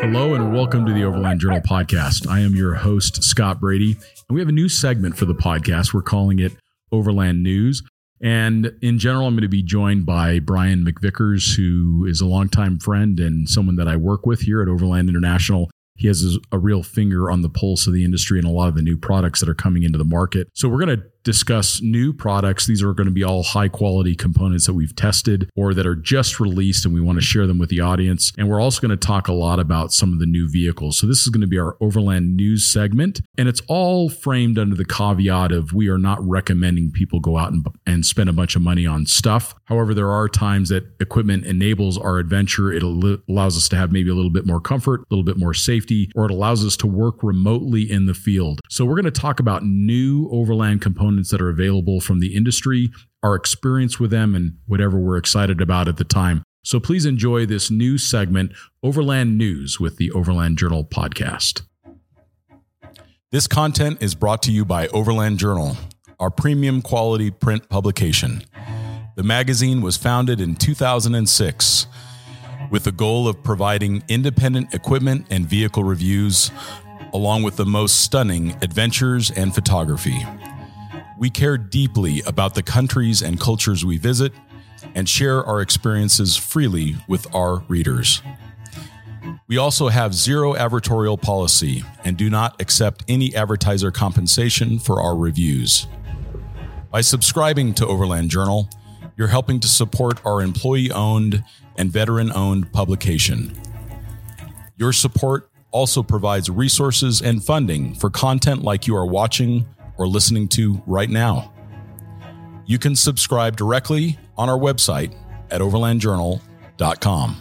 Hello and welcome to the Overland Journal podcast. I am your host, Scott Brady, and we have a new segment for the podcast. We're calling it Overland News. And in general, I'm going to be joined by Brian McVickers, who is a longtime friend and someone that I work with here at Overland International. He has a real finger on the pulse of the industry and a lot of the new products that are coming into the market. So we're going to discuss new products. These are going to be all high quality components that we've tested or that are just released, and we want to share them with the audience. And we're also going to talk a lot about some of the new vehicles. So this is going to be our Overland News segment, and it's all framed under the caveat of we are not recommending people go out and spend a bunch of money on stuff. However, there are times that equipment enables our adventure. It allows us to have maybe a little bit more comfort, a little bit more safety, or it allows us to work remotely in the field. So we're going to talk about new Overland components that are available from the industry, our experience with them, and whatever we're excited about at the time. So please enjoy this new segment, Overland News, with the Overland Journal podcast. This content is brought to you by Overland Journal, our premium quality print publication. The magazine was founded in 2006 with the goal of providing independent equipment and vehicle reviews, along with the most stunning adventures and photography. We care deeply about the countries and cultures we visit and share our experiences freely with our readers. We also have zero advertorial policy and do not accept any advertiser compensation for our reviews. By subscribing to Overland Journal, you're helping to support our employee-owned and veteran-owned publication. Your support also provides resources and funding for content like you are watching or listening to right now. You can subscribe directly on our website at overlandjournal.com.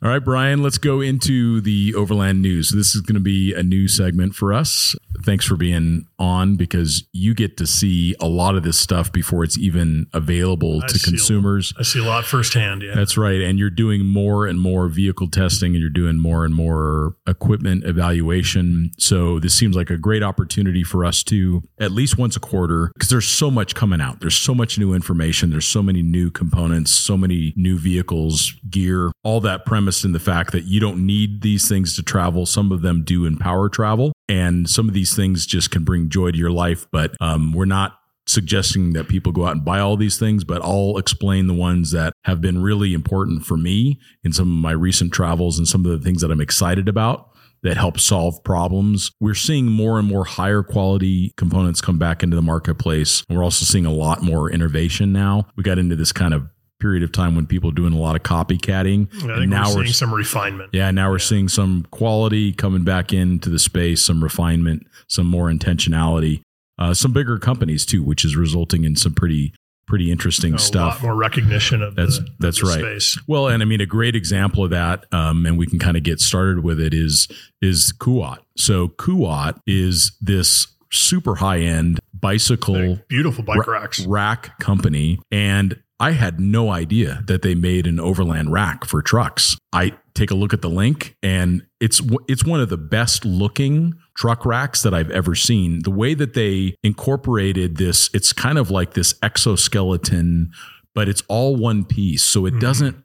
All right, Brian, let's go into the Overland News. So this is going to be a new segment for us. Thanks for being on, because you get to see a lot of this stuff before it's even available to consumers. I see a lot firsthand. Yeah, that's right. And you're doing more and more vehicle testing, and you're doing more and more equipment evaluation. So this seems like a great opportunity for us to, at least once a quarter, because there's so much coming out. There's so much new information. There's so many new components, so many new vehicles, gear, all that premise in the fact that you don't need these things to travel. Some of them do empower travel. And some of these things just can bring joy to your life, but we're not suggesting that people go out and buy all these things, but I'll explain the ones that have been really important for me in some of my recent travels and some of the things that I'm excited about that help solve problems. We're seeing more and more higher quality components come back into the marketplace. And we're also seeing a lot more innovation now. We got into this kind of period of time when people are doing a lot of copycatting. I think and now we're seeing some refinement. Yeah. Now we're seeing some quality coming back into the space, some refinement, some more intentionality, some bigger companies too, which is resulting in some pretty interesting stuff. A lot more recognition of that's right. Space. Well, and I mean, a great example of that, and we can kind of get started with it is Kuat. So Kuat is this super high end bicycle, big, beautiful bike rack company. And I had no idea that they made an Overland rack for trucks. I take a look at the link, and it's one of the best looking truck racks that I've ever seen. The way that they incorporated this, it's kind of like this exoskeleton, but it's all one piece. So it doesn't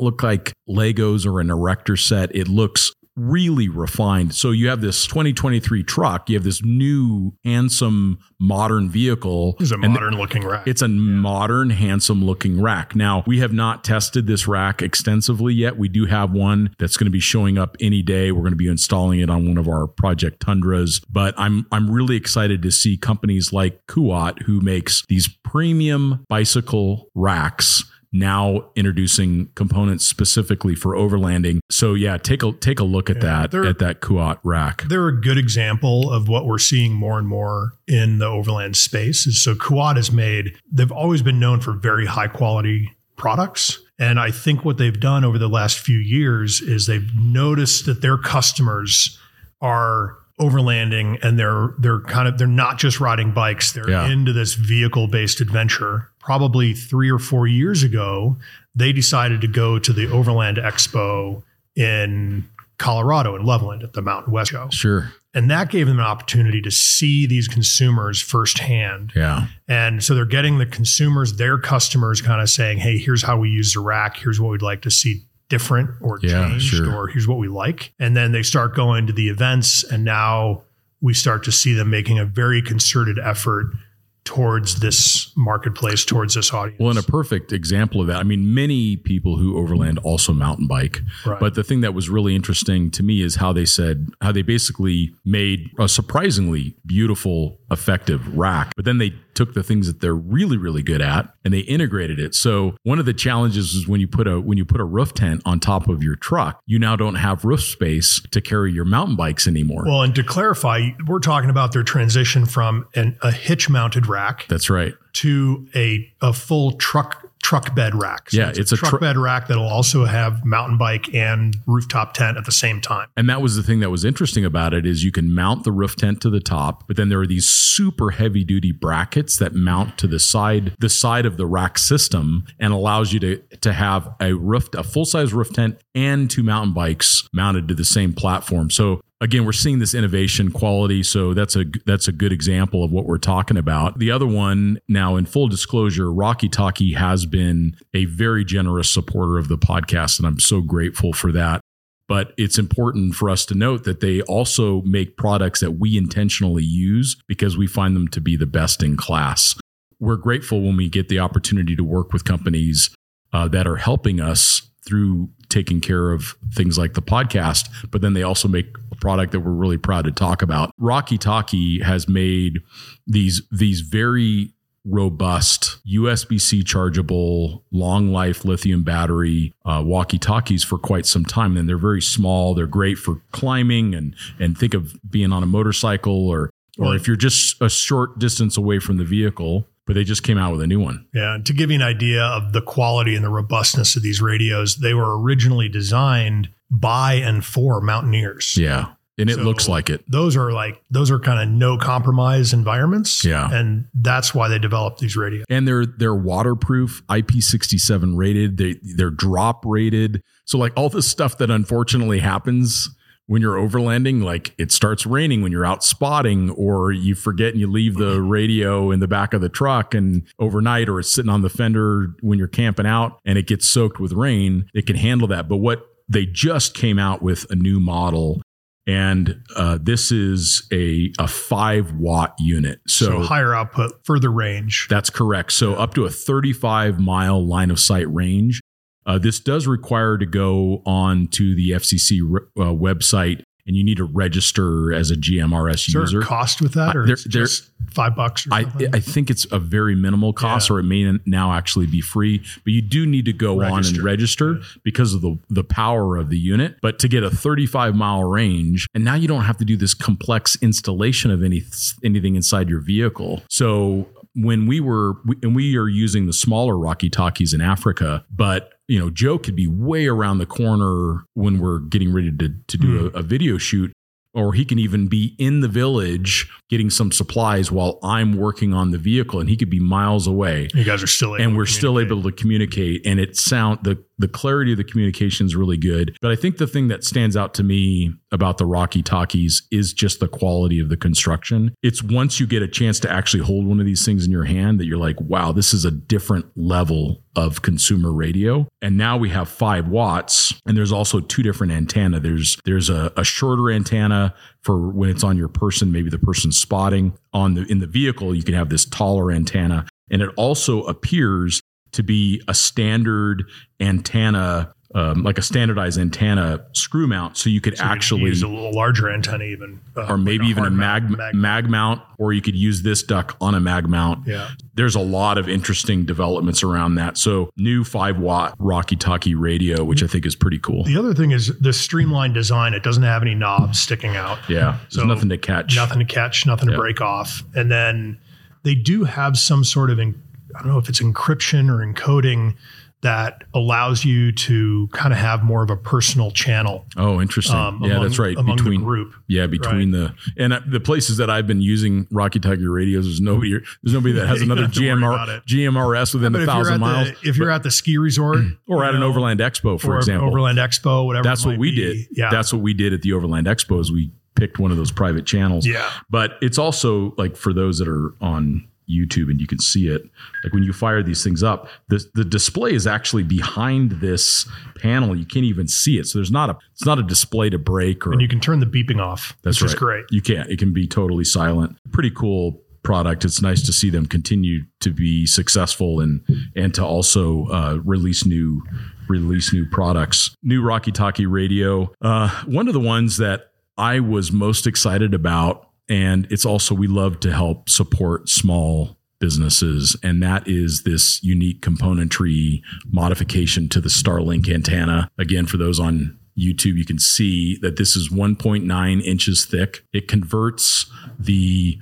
look like Legos or an erector set. It looks really refined. So you have this 2023 truck, you have this new, handsome, modern vehicle. It's a modern looking rack. It's a modern, handsome looking rack. Now, we have not tested this rack extensively yet. We do have one that's going to be showing up any day. We're going to be installing it on one of our Project Tundras, but I'm really excited to see companies like Kuat, who makes these premium bicycle racks, now introducing components specifically for overlanding. So yeah, take a look at that Kuat rack. They're a good example of what we're seeing more and more in the overland space. So Kuat has made, they've always been known for very high quality products. And I think what they've done over the last few years is they've noticed that their customers are overlanding, and they're not just riding bikes. They're into this vehicle-based adventure. Probably 3 or 4 years ago, they decided to go to the Overland Expo in Colorado and Loveland at the Mountain West Show. Sure. And that gave them an opportunity to see these consumers firsthand. Yeah. And so they're getting the consumers, their customers kind of saying, hey, here's how we use the rack. Here's what we'd like to see different or changed, or here's what we like. And then they start going to the events, and now we start to see them making a very concerted effort towards this marketplace, towards this audience. Well, and a perfect example of that, I mean, many people who overland also mountain bike, right. But the thing that was really interesting to me is how they basically made a surprisingly beautiful, effective rack, but then they took the things that they're really, really good at and they integrated it. So one of the challenges is when you put a roof tent on top of your truck, you now don't have roof space to carry your mountain bikes anymore. Well, and to clarify, we're talking about their transition from a hitch mounted rack. That's right. To a full truck bed rack. So yeah, it's a truck bed rack that'll also have mountain bike and rooftop tent at the same time. And that was the thing that was interesting about it is you can mount the roof tent to the top, but then there are these super heavy duty brackets that mount to the side of the rack system and allows you to have a full-size roof tent and two mountain bikes mounted to the same platform. So again, we're seeing this innovation quality. So that's a good example of what we're talking about. The other one, now in full disclosure, Rocky Talkie has been a very generous supporter of the podcast, and I'm so grateful for that. But it's important for us to note that they also make products that we intentionally use because we find them to be the best in class. We're grateful when we get the opportunity to work with companies that are helping us through taking care of things like the podcast, but then they also make a product that we're really proud to talk about. Rocky Talkie has made these very robust USB-C chargeable, long life lithium battery walkie-talkies for quite some time. And they're very small. They're great for climbing and think of being on a motorcycle or if you're just a short distance away from the vehicle. But they just came out with a new one. Yeah. To give you an idea of the quality and the robustness of these radios, they were originally designed by and for mountaineers. Yeah. And it looks like it. Those are kind of no compromise environments. Yeah. And that's why they developed these radios. And they're waterproof, IP67 rated, they're drop rated. So like all this stuff that unfortunately happens when you're overlanding, like it starts raining when you're out spotting, or you forget and you leave the radio in the back of the truck and overnight, or it's sitting on the fender when you're camping out and it gets soaked with rain, it can handle that. But what they just came out with a new model, and this is a 5-watt unit. So higher output, further range. That's correct. So up to a 35-mile line of sight range. This does require to go on to the FCC website, and you need to register as a GMRS user. Is there a cost with that, or is it just $5 or something? I think it's a very minimal cost, or it may now actually be free. But you do need to go on and register because of the power of the unit. But to get a 35-mile range, and now you don't have to do this complex installation of anything inside your vehicle. So when we are using the smaller Rocky Talkies in Africa, but you know, Joe could be way around the corner when we're getting ready to do a video shoot, or he can even be in the village getting some supplies while I'm working on the vehicle, and he could be miles away. You guys are still able and we're still able to communicate, and it sound the clarity of the communication is really good. But I think the thing that stands out to me about the Rocky Talkies is just the quality of the construction. It's once you get a chance to actually hold one of these things in your hand that you're like, wow, this is a different level of consumer radio. And now we have 5 watts, and there's also two different antenna. There's a shorter antenna for when it's on your person, maybe the person's spotting in the vehicle. You can have this taller antenna, and it also appears to be a standard antenna, like a standardized antenna screw mount. So you could actually use a little larger antenna even. Or maybe like even a mag mount, or you could use this duck on a mag mount. Yeah. There's a lot of interesting developments around that. So new 5-watt Rocky Talkie radio, which I think is pretty cool. The other thing is the streamlined design. It doesn't have any knobs sticking out. Yeah. So there's nothing to catch. Nothing to break off. And then they do have some sort of, I don't know if it's encryption or encoding that allows you to kind of have more of a personal channel. Oh, interesting. That's right. Between the group. Yeah. Between the places that I've been using Rocky Tiger radios, there's nobody that has another GMRS within 1,000 miles. If you're at the ski resort or at an Overland Expo, for example, whatever. That's what we did. Yeah. That's what we did at the Overland Expo is we picked one of those private channels. Yeah. But it's also like for those that are on YouTube and you can see it, like when you fire these things up, the display is actually behind this panel. You can't even see it. So it's not a display to break, and you can turn the beeping off. That's right. Which is great. You can't. It can be totally silent. Pretty cool product. It's nice to see them continue to be successful and to also release new products. New Rocky Talkie radio. One of the ones that I was most excited about, and it's also, we love to help support small businesses. And that is this unique componentry modification to the Starlink antenna. Again, for those on YouTube, you can see that this is 1.9 inches thick. It converts the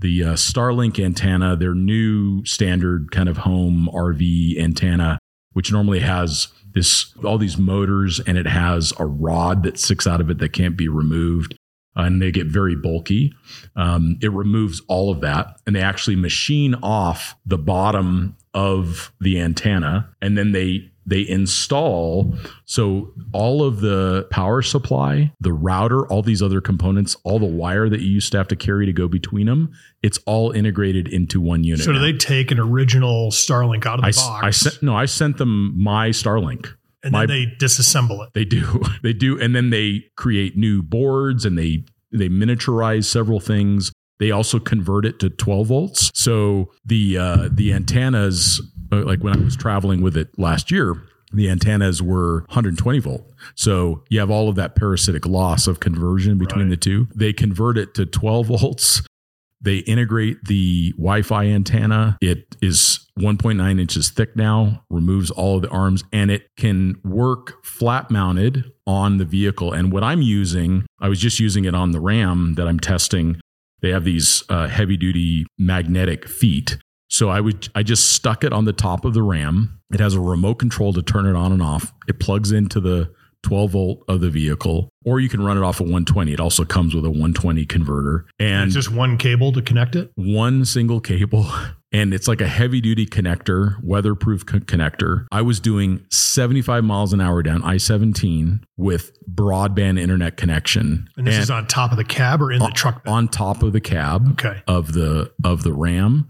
Starlink antenna, their new standard kind of home RV antenna, which normally has all these motors, and it has a rod that sticks out of it that can't be removed. And they get very bulky. It removes all of that, and they actually machine off the bottom of the antenna, and then they install. So all of the power supply, the router, all these other components, all the wire that you used to have to carry to go between them, it's all integrated into one unit. So do they take an original Starlink out of the box? I sent them my Starlink. And then they disassemble it. They do. And then they create new boards, and they miniaturize several things. They also convert it to 12 volts. So the antennas, like when I was traveling with it last year, the antennas were 120 volt. So you have all of that parasitic loss of conversion between the two. They convert it to 12 volts. They integrate the Wi-Fi antenna. It is 1.9 inches thick now, removes all of the arms, and it can work flat mounted on the vehicle. And what I'm using, I was just using it on the Ram that I'm testing. They have these heavy duty magnetic feet. So I just stuck it on the top of the Ram. It has a remote control to turn it on and off. It plugs into the 12 volt of the vehicle, or you can run it off a 120. It also comes with a 120 converter. And it's just one cable to connect it? One single cable. And it's like a heavy duty connector, weatherproof connector. I was doing 75 miles an hour down I-17 with broadband internet connection. And this is on top of the cab or in the truck bed? On top of the cab of the Ram.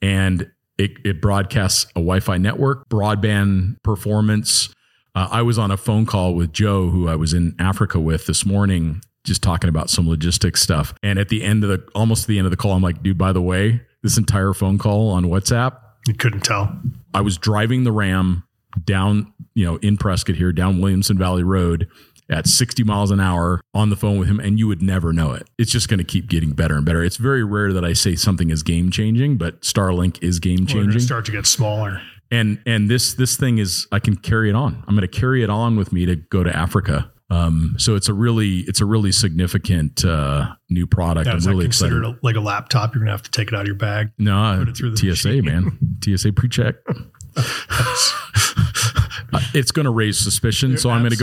And it broadcasts a Wi-Fi network, broadband performance. I was on a phone call with Joe, who I was in Africa with this morning, just talking about some logistics stuff. And at the end of the call, I'm like, dude, by the way, this entire phone call on WhatsApp, you couldn't tell. I was driving the Ram down, in Prescott here, down Williamson Valley Road at 60 miles an hour on the phone with him, and you would never know it. It's just going to keep getting better and better. It's very rare that I say something is game changing, but Starlink is game changing. We're going to start to get smaller. And this thing is, I can carry it on. I'm going to carry it on with me to go to Africa. So it's a really significant new product. Now, I'm really excited. Like a laptop, you're going to have to take it out of your bag. No, TSA, man. TSA pre-check. It's going to raise suspicion, so I'm going to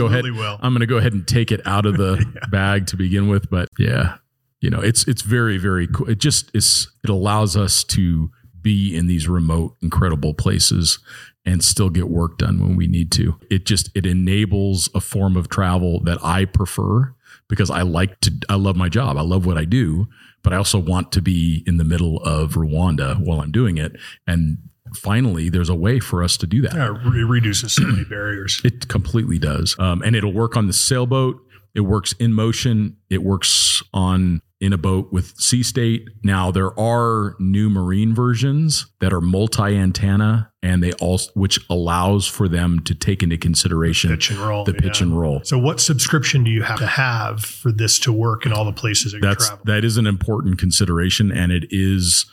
go ahead and take it out of the bag to begin with. But yeah, it's very, very cool. It just it allows us to be in these remote, incredible places and still get work done when we need to. It enables a form of travel that I prefer because I love my job. I love what I do, but I also want to be in the middle of Rwanda while I'm doing it. And finally, there's a way for us to do that. Yeah, it reduces so many barriers. It completely does. And it'll work on the sailboat. It works in motion. It works in a boat with sea state. Now there are new marine versions that are multi-antenna, and which allows for them to take into consideration the pitch and roll. So what subscription do you have to have for this to work in all the places that you travel? That is an important consideration, and it is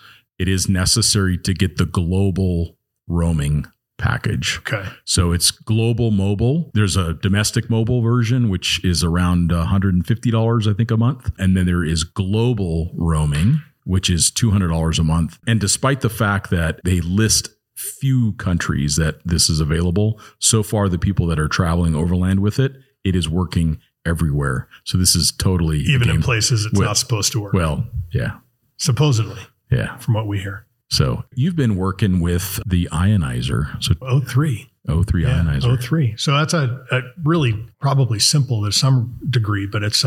necessary to get the global roaming package. Okay. So it's global mobile. There's a domestic mobile version, which is around $150, I think, a month. And then there is global roaming, which is $200 a month. And despite the fact that they list few countries that this is available. So far, the people that are traveling overland with it, it is working everywhere. So this is totally... Even in places it's not supposed to work. Well, yeah. Supposedly. Yeah. From what we hear. So you've been working with the ionizer. So O3. O3 ionizer. O3. So that's a really probably simple to some degree, but it's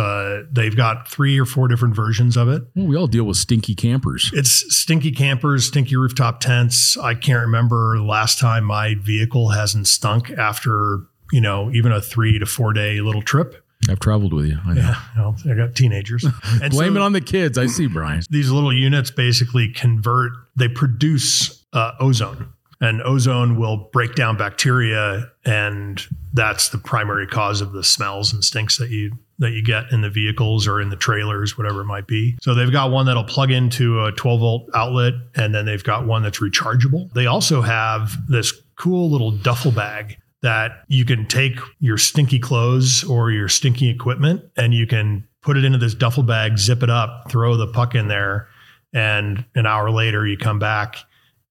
they've got 3 or 4 different versions of it. Well, we all deal with stinky campers. It's stinky campers, stinky rooftop tents. I can't remember the last time my vehicle hasn't stunk after, you know, even a 3 to 4 day little trip. I've traveled with you. I know. Yeah, well, I got teenagers. And blame it on the kids. I see, Brian. These little units basically convert, they produce ozone. And ozone will break down bacteria, and that's the primary cause of the smells and stinks that you get in the vehicles or in the trailers, whatever it might be. So they've got one that'll plug into a 12-volt outlet, and then they've got one that's rechargeable. They also have this cool little duffel bag that you can take your stinky clothes or your stinky equipment, and you can put it into this duffel bag, zip it up, throw the puck in there, and an hour later you come back.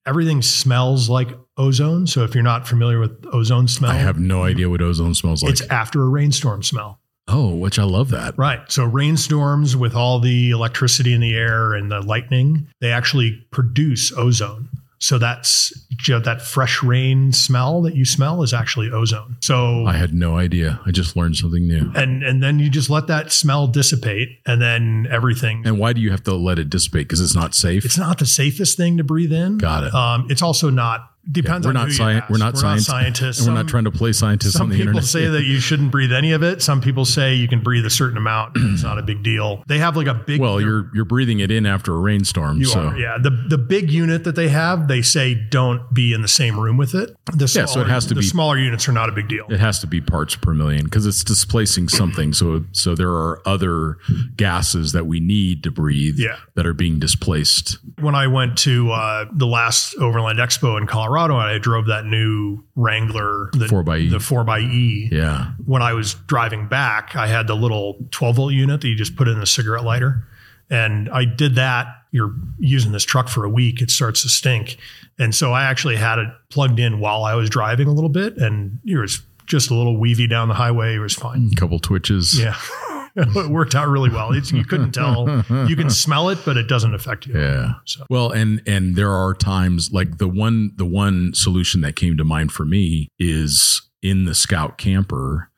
Everything smells like ozone. So if you're not familiar with ozone smell. I have no idea what ozone smells like. It's after a rainstorm smell. Oh, which I love that. Right. So rainstorms with all the electricity in the air and the lightning, they actually produce ozone. So that's that fresh rain smell that you smell is actually ozone. So I had no idea. I just learned something new. And then you just let that smell dissipate, and then everything. And why do you have to let it dissipate? Because it's not safe. It's not the safest thing to breathe in. Got it. It's also not. Depends on who you ask. We're not scientists. And we're not trying to play scientists on the internet. Some people say that you shouldn't breathe any of it. Some people say you can breathe a certain amount. It's not a big deal. They have like a big... Well, you're breathing it in after a rainstorm. You are. The big unit that they have, they say don't be in the same room with it. The smaller units are not a big deal. It has to be parts per million because it's displacing something. So there are other gases that we need to breathe that are being displaced. When I went to the last Overland Expo in Colorado, and I drove that new Wrangler, the 4xE. Yeah. When I was driving back, I had the little 12-volt unit that you just put in a cigarette lighter. And I did that. You're using this truck for a week. It starts to stink. And so I actually had it plugged in while I was driving a little bit. And it was just a little weavy down the highway. It was fine. A couple twitches. Yeah. It worked out really well. You couldn't tell. You can smell it, but it doesn't affect you. Yeah. So. Well, and there are times like the one solution that came to mind for me is in the Scout camper.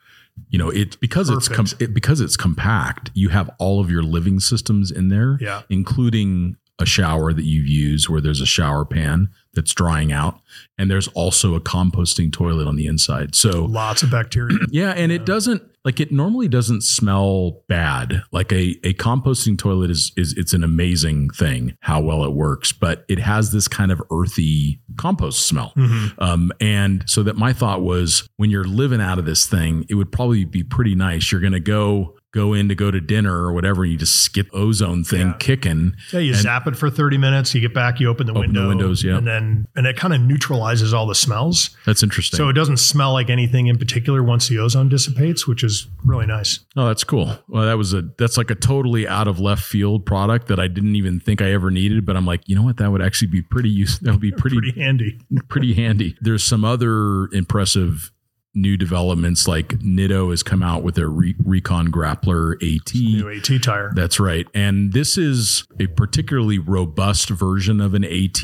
You know, because it's compact. You have all of your living systems in there, including a shower that you've used where there's a shower pan that's drying out. And there's also a composting toilet on the inside. So lots of bacteria. Yeah. And it doesn't it normally doesn't smell bad. Like a composting toilet it's an amazing thing how well it works, but it has this kind of earthy compost smell. Mm-hmm. And so that my thought was when you're living out of this thing, it would probably be pretty nice. You're going to go in to go to dinner or whatever, and you just skip ozone thing kicking. Yeah, you zap it for 30 minutes, you get back, you open the windows, yeah. And it kind of neutralizes all the smells. That's interesting. So it doesn't smell like anything in particular once the ozone dissipates, which is really nice. Oh, that's cool. Well, that's like a totally out of left field product that I didn't even think I ever needed, but I'm like, you know what? That would actually be pretty useful. That would be pretty handy. Pretty handy. There's some other impressive new developments, like Nitto has come out with their Recon Grappler AT. New AT tire. That's right. And this is a particularly robust version of an AT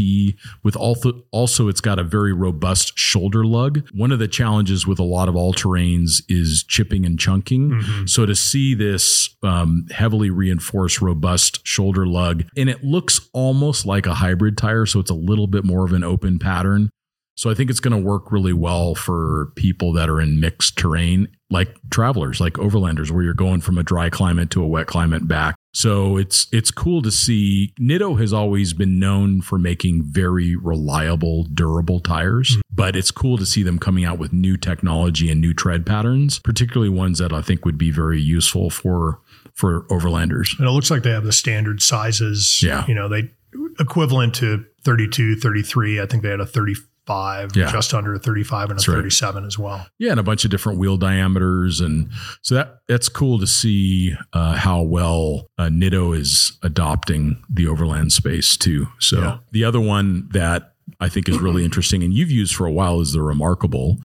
with also it's got a very robust shoulder lug. One of the challenges with a lot of all-terrains is chipping and chunking. Mm-hmm. So to see this heavily reinforced, robust shoulder lug, and it looks almost like a hybrid tire. So it's a little bit more of an open pattern. So I think it's going to work really well for people that are in mixed terrain, like travelers, like overlanders, where you're going from a dry climate to a wet climate back. So it's cool to see. Nitto has always been known for making very reliable, durable tires, but it's cool to see them coming out with new technology and new tread patterns, particularly ones that I think would be very useful for overlanders. And it looks like they have the standard sizes, you know, they equivalent to 32, 33. I think they had a 35, just under a 35 and a 37 as well. Yeah. And a bunch of different wheel diameters. And so that's cool to see how well Nitto is adopting the overland space too. So the other one that I think is really interesting and you've used for a while is the Remarkable.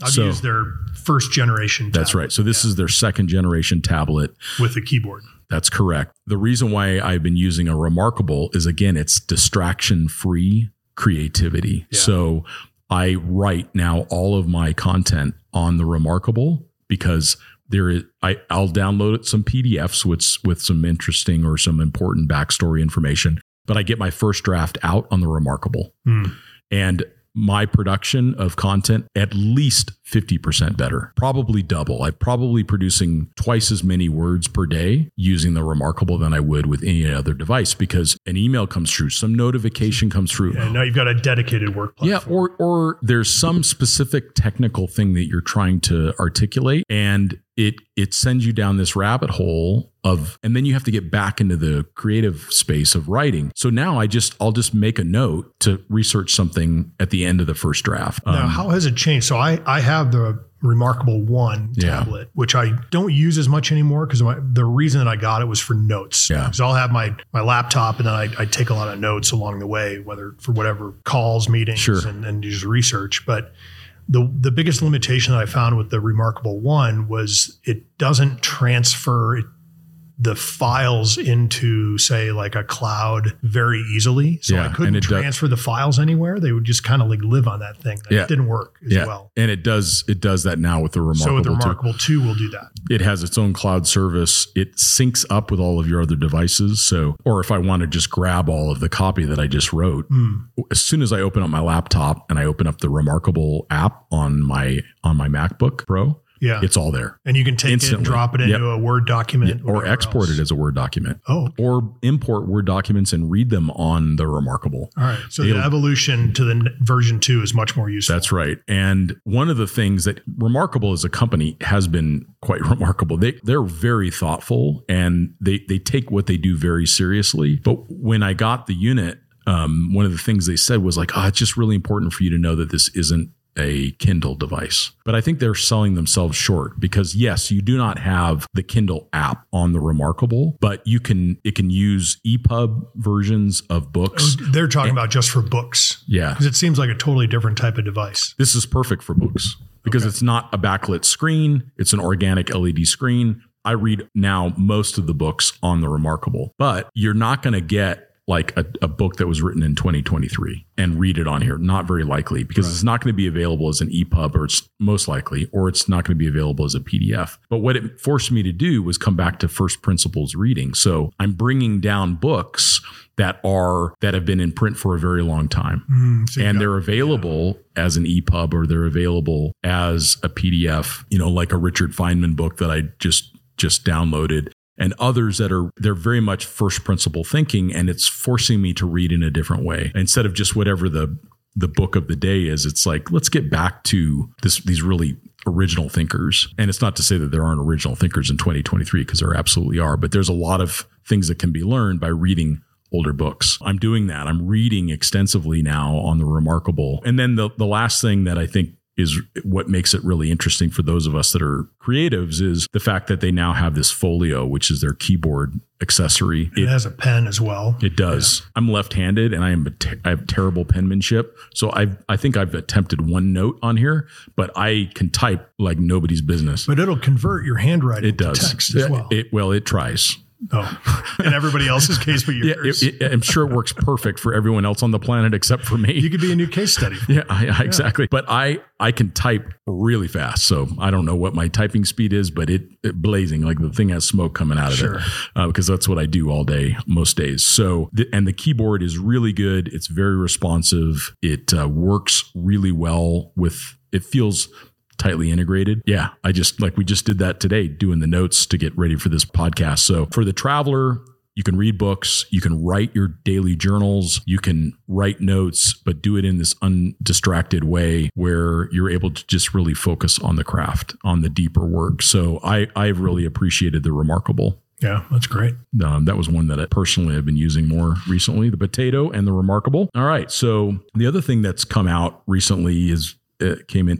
I've used their first generation tablet. That's right. So this is their second generation tablet. With a keyboard. That's correct. The reason why I've been using a Remarkable is, again, it's distraction-free creativity. Yeah. So I write now all of my content on the Remarkable because there is, I'll download some PDFs with some interesting or some important backstory information, but I get my first draft out on the Remarkable. Mm. And my production of content at least 50% better, probably double. I'm probably producing twice as many words per day using the Remarkable than I would with any other device because an email comes through, some notification comes through. Yeah, now you've got a dedicated work platform. Yeah, or there's some specific technical thing that you're trying to articulate and it sends you down this rabbit hole of, and then you have to get back into the creative space of writing. So now I'll just make a note to research something at the end of the first draft. Now, how has it changed? So I have the Remarkable One tablet, which I don't use as much anymore because the reason that I got it was for notes. Yeah. So I'll have my laptop and then I take a lot of notes along the way, whether for whatever calls, meetings, and just research. But the biggest limitation that I found with the Remarkable One was it doesn't transfer the files into, say, like a cloud very easily. So I couldn't transfer the files anywhere. They would just kind of like live on that thing. It didn't work as well. And it does that now with the Remarkable 2. So with the Remarkable 2 will do that. It has its own cloud service. It syncs up with all of your other devices. So, or if I want to just grab all of the copy that I just wrote, as soon as I open up my laptop and I open up the Remarkable app on my MacBook Pro, it's all there. And you can take it and drop it into a Word document. Or export it as a Word document. Oh. Okay. Or import Word documents and read them on the Remarkable. All right. So the evolution to the version 2 is much more useful. That's right. And one of the things that Remarkable as a company has been quite remarkable. They're very thoughtful and they take what they do very seriously. But when I got the unit, one of the things they said was like, it's just really important for you to know that this isn't a Kindle device. But I think they're selling themselves short because yes, you do not have the Kindle app on the Remarkable, but it can use EPUB versions of books. They're talking about just for books. Yeah. Because it seems like a totally different type of device. This is perfect for books because it's not a backlit screen. It's an organic LED screen. I read now most of the books on the Remarkable, but you're not going to get like a book that was written in 2023 and read it on here. Not very likely because it's not going to be available as an EPUB or it's most likely, or it's not going to be available as a PDF. But what it forced me to do was come back to first principles reading. So I'm bringing down books that have been in print for a very long time. So and they're available as an EPUB or they're available as a PDF, like a Richard Feynman book that I just downloaded. And others they're very much first principle thinking, and it's forcing me to read in a different way. Instead of just whatever the book of the day is, it's like, let's get back to these really original thinkers. And it's not to say that there aren't original thinkers in 2023, because there absolutely are, but there's a lot of things that can be learned by reading older books. I'm doing that. I'm reading extensively now on the Remarkable. And then the last thing that I think is what makes it really interesting for those of us that are creatives is the fact that they now have this folio, which is their keyboard accessory. It has a pen as well. It does. Yeah. I'm left-handed and I have terrible penmanship. So I think I've attempted OneNote on here, but I can type like nobody's business. But it'll convert your handwriting to text as well. It tries. Oh, in everybody else's case but yours. Yeah, I'm sure it works perfect for everyone else on the planet except for me. You could be a new case study. Exactly. But I can type really fast. So I don't know what my typing speed is, but it's blazing. Like the thing has smoke coming out of it because that's what I do all day, most days. So, and the keyboard is really good. It's very responsive. It works really well it feels tightly integrated. Yeah. We just did that today, doing the notes to get ready for this podcast. So for the traveler, you can read books, you can write your daily journals, you can write notes, but do it in this undistracted way where you're able to just really focus on the craft, on the deeper work. So I've really appreciated the Remarkable. Yeah, that's great. That was one that I personally have been using more recently, the Potato and the Remarkable. All right. So the other thing that's come out recently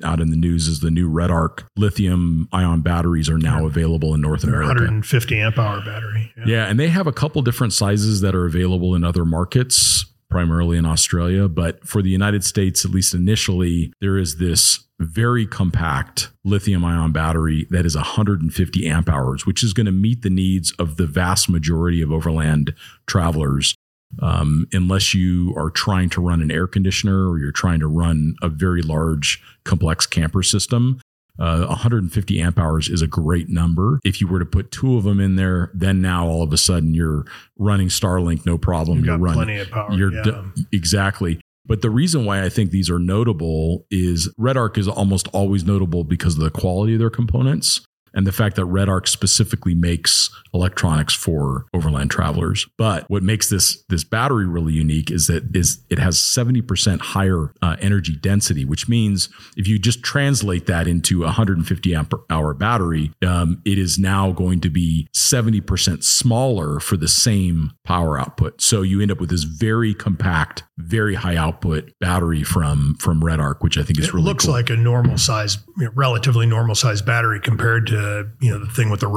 out in the news is the new RedArc lithium ion batteries are now available in North America. 150 amp hour battery. Yeah. And they have a couple different sizes that are available in other markets. primarily in Australia. But for the United States, at least initially, there is this very compact lithium-ion battery that is 150 amp hours, which is going to meet the needs of the vast majority of overland travelers. Unless you are trying to run an air conditioner or you're trying to run a very large, complex camper system, 150 amp hours is a great number. If you were to put two of them in there, then now all of a sudden you're running Starlink, no problem. You're running plenty of power. Exactly. But the reason why I think these are notable is Red Arc is almost always notable because of the quality of their components and the fact that Red Arc specifically makes electronics for overland travelers. But what makes this battery really unique is that it has 70% higher energy density, which means if you just translate that into a 150 amp hour battery, it is now going to be 70% smaller for the same power output. So you end up with this very compact, very high output battery from Red Arc, which I think is really cool. It looks like a normal size, relatively normal size battery compared to the thing with the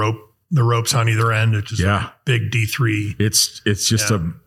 ropes on either end. It's just a big D3.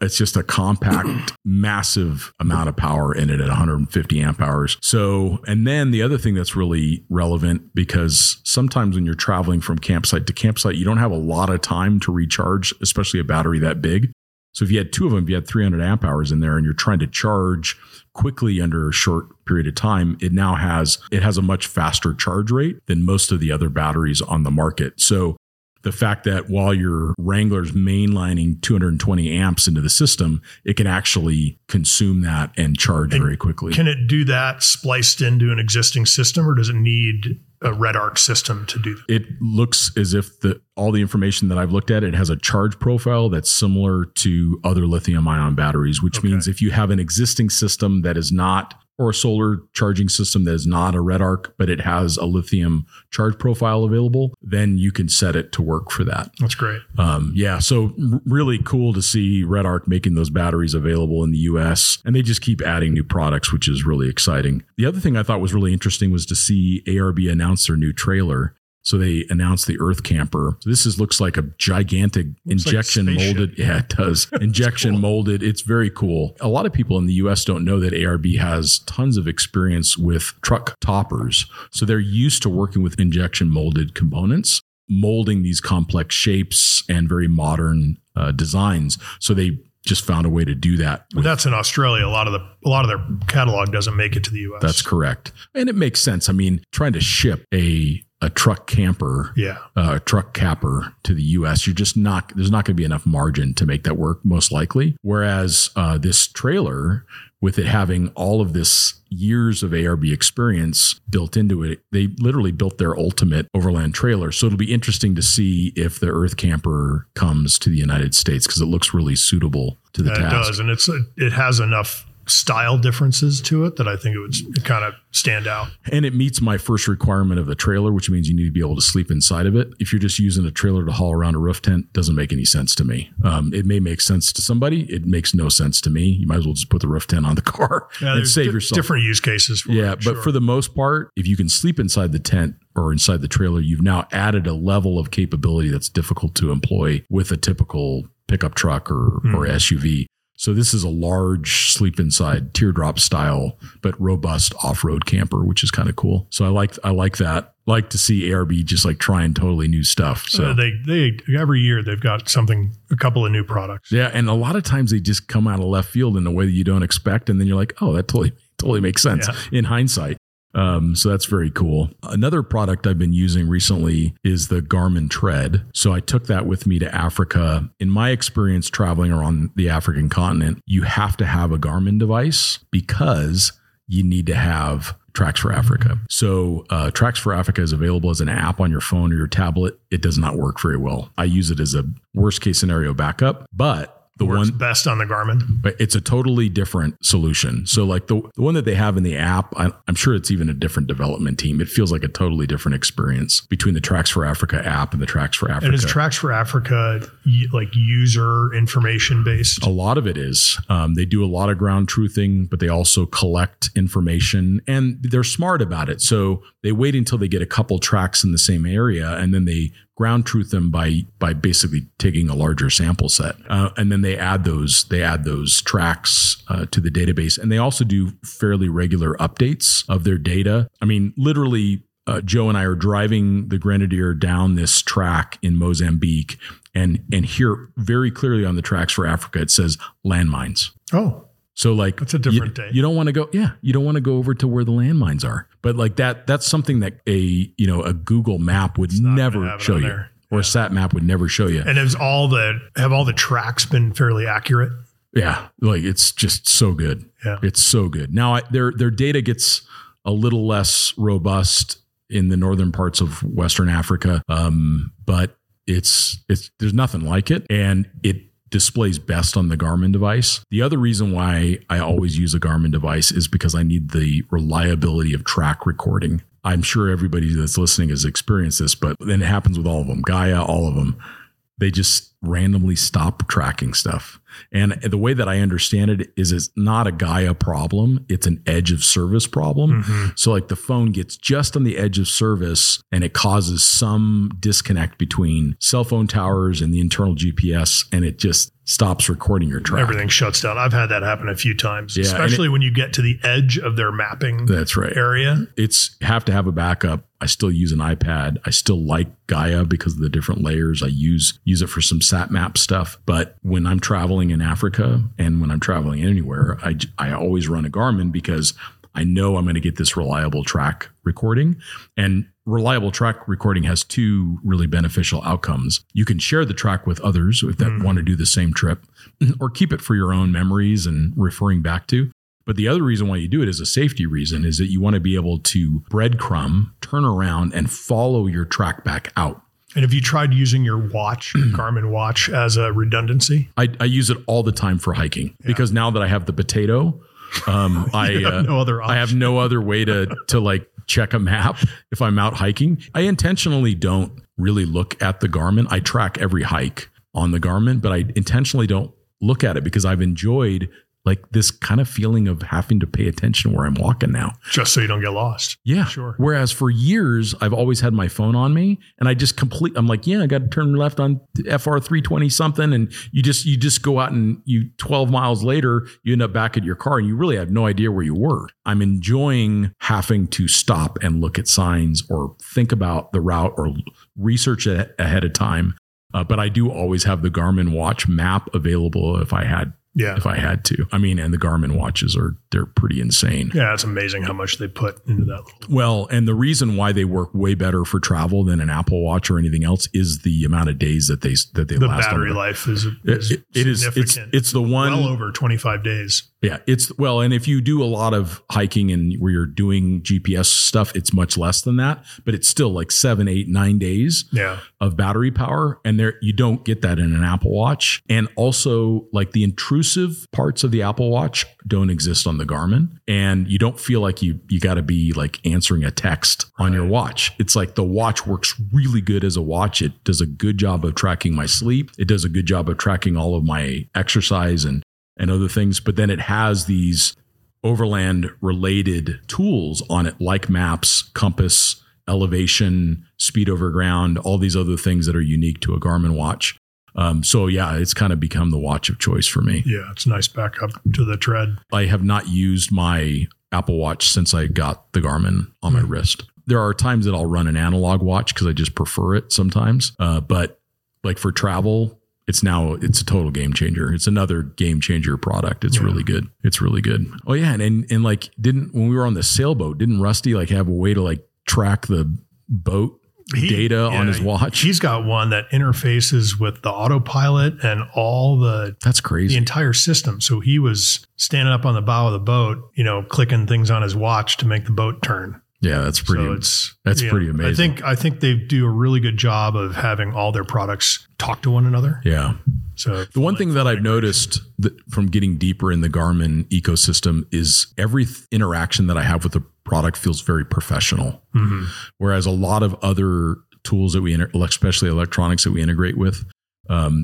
It's just a compact, massive amount of power in it at 150 amp hours. So, and then the other thing that's really relevant, because sometimes when you're traveling from campsite to campsite, you don't have a lot of time to recharge, especially a battery that big. So if you had two of them, if you had 300 amp hours in there and you're trying to charge quickly under a short period of time, it has a much faster charge rate than most of the other batteries on the market. So the fact that while your Wrangler's mainlining 220 amps into the system, it can actually consume that and charge very quickly. Can it do that spliced into an existing system, or does it need a Red Arc system to do that? It looks as if all the information that I've looked at, it has a charge profile that's similar to other lithium-ion batteries, which means if you have an existing system that is not, or a solar charging system that is not a Red Arc, but it has a lithium charge profile available, then you can set it to work for that. That's great. So really cool to see Red Arc making those batteries available in the US, and they just keep adding new products, which is really exciting. The other thing I thought was really interesting was to see ARB announce their new trailer. So they announced the Earth Camper. So this looks like a gigantic injection molded. Yeah, it does. Injection cool. Molded. It's very cool. A lot of people in the US don't know that ARB has tons of experience with truck toppers. So they're used to working with injection molded components, molding these complex shapes and very modern designs. So they just found a way to do that. That's in Australia. A lot of their catalog doesn't make it to the US. That's correct. And it makes sense. I mean, trying to ship a truck camper, truck capper to the US, there's not going to be enough margin to make that work, most likely. Whereas this trailer, with it having all of this years of ARB experience built into it, they literally built their ultimate overland trailer. So it'll be interesting to see if the Earth Camper comes to the United States, because it looks really suitable to the task. It does, and it has enough style differences to it that I think it would kind of stand out. And it meets my first requirement of the trailer, which means you need to be able to sleep inside of it. If you're just using a trailer to haul around a roof tent, doesn't make any sense to me. It may make sense to somebody. It makes no sense to me. You might as well just put the roof tent on the car and save yourself. Different use cases. But for the most part, if you can sleep inside the tent or inside the trailer, you've now added a level of capability that's difficult to employ with a typical pickup truck or SUV. So this is a large sleep inside teardrop style, but robust off-road camper, which is kind of cool. So I like that. Like to see ARB just like trying totally new stuff. So they every year they've got a couple of new products. Yeah. And a lot of times they just come out of left field in a way that you don't expect. And then you're like, oh, that totally makes sense in hindsight. So that's very cool. Another product I've been using recently is the Garmin Tread. So I took that with me to Africa. In my experience traveling around the African continent, you have to have a Garmin device because you need to have Tracks for Africa. So Tracks for Africa is available as an app on your phone or your tablet. It does not work very well. I use it as a worst case scenario backup, but the works one best on the Garmin, but it's a totally different solution. So like the one that they have in the app, I'm sure it's even a different development team. It feels like a totally different experience between the Tracks for Africa app and the Tracks for Africa. And is Tracks for Africa like user information based? A lot of it is. They do a lot of ground truthing, but they also collect information and they're smart about it. So they wait until they get a couple tracks in the same area and then they ground truth them by basically taking a larger sample set. And then they add those tracks to the database. And they also do fairly regular updates of their data. I mean, literally, Joe and I are driving the Grenadier down this track in Mozambique, and here very clearly on the tracks for Africa, it says landmines. Oh. So like that's a different day. You don't want to go. Yeah. You don't want to go over to where the landmines are, but like that's something that a Google map would never show you or a sat map would never show you. And have all the tracks been fairly accurate? Yeah. Like it's just so good. Yeah. It's so good. Now their data gets a little less robust in the northern parts of Western Africa. But it's, there's nothing like it. And it displays best on the Garmin device. The other reason why I always use a Garmin device is because I need the reliability of track recording. I'm sure everybody that's listening has experienced this, but then it happens with all of them. Gaia, all of them. They just randomly stop tracking stuff. And the way that I understand it is it's not a Gaia problem. It's an edge of service problem. Mm-hmm. So like the phone gets just on the edge of service and it causes some disconnect between cell phone towers and the internal GPS. And it just stops recording your track. Everything shuts down. I've had that happen a few times, especially when you get to the edge of their mapping area. It's have to have a backup. I still use an iPad. I still like Gaia because of the different layers. I use it for some sat map stuff. But when I'm traveling in Africa and when I'm traveling anywhere, I always run a Garmin because I know I'm going to get this reliable track recording. And reliable track recording has two really beneficial outcomes. You can share the track with others if that want to do the same trip, or keep it for your own memories and referring back to. But the other reason why you do it is a safety reason, is that you want to be able to breadcrumb, turn around, and follow your track back out. And have you tried using your watch, Garmin watch, as a redundancy? I use it all the time for hiking because now that I have the potato, I have no other way to like check a map if I'm out hiking. I intentionally don't really look at the Garmin. I track every hike on the Garmin, but I intentionally don't look at it because I've enjoyed like this kind of feeling of having to pay attention where I'm walking now. Just so you don't get lost. Yeah. Sure. Whereas for years, I've always had my phone on me and I just I'm like, yeah, I got to turn left on FR 320 something. And you just go out and 12 miles later, you end up back at your car and you really have no idea where you were. I'm enjoying having to stop and look at signs or think about the route or research ahead of time. But I do always have the Garmin watch map available if I had to. I mean, and the Garmin watches they're pretty insane. Yeah, it's amazing how much they put into that. Well, and the reason why they work way better for travel than an Apple Watch or anything else is the amount of days that they last. The battery life is significant. It's the one well over 25 days. Yeah, and if you do a lot of hiking and where you're doing GPS stuff, it's much less than that, but it's still like 7, 8, 9 days of battery power, and you don't get that in an Apple Watch. And also like the intrusive parts of the Apple Watch don't exist on the Garmin, and you don't feel like you got to be like answering a text on your watch. It's like the watch works really good as a watch. It does a good job of tracking my sleep. It does a good job of tracking all of my exercise and other things, but then it has these overland related tools on it, like maps, compass, elevation, speed over ground, all these other things that are unique to a Garmin watch. So it's kind of become the watch of choice for me. Yeah, it's nice backup to the tread. I have not used my Apple Watch since I got the Garmin on my wrist. There are times that I'll run an analog watch because I just prefer it sometimes. But like for travel, it's a total game changer. It's another game changer product. It's really good. It's really good. Oh yeah. And like, when we were on the sailboat, didn't Rusty like have a way to like track the boat data on his watch? He's got one that interfaces with the autopilot and that's crazy, the entire system. So he was standing up on the bow of the boat, clicking things on his watch to make the boat turn. Yeah, that's pretty amazing. I think they do a really good job of having all their products talk to one another. Yeah. So the one thing that I've noticed from getting deeper in the Garmin ecosystem is every interaction that I have with the product feels very professional. Mm-hmm. Whereas a lot of other tools that especially electronics that we integrate with,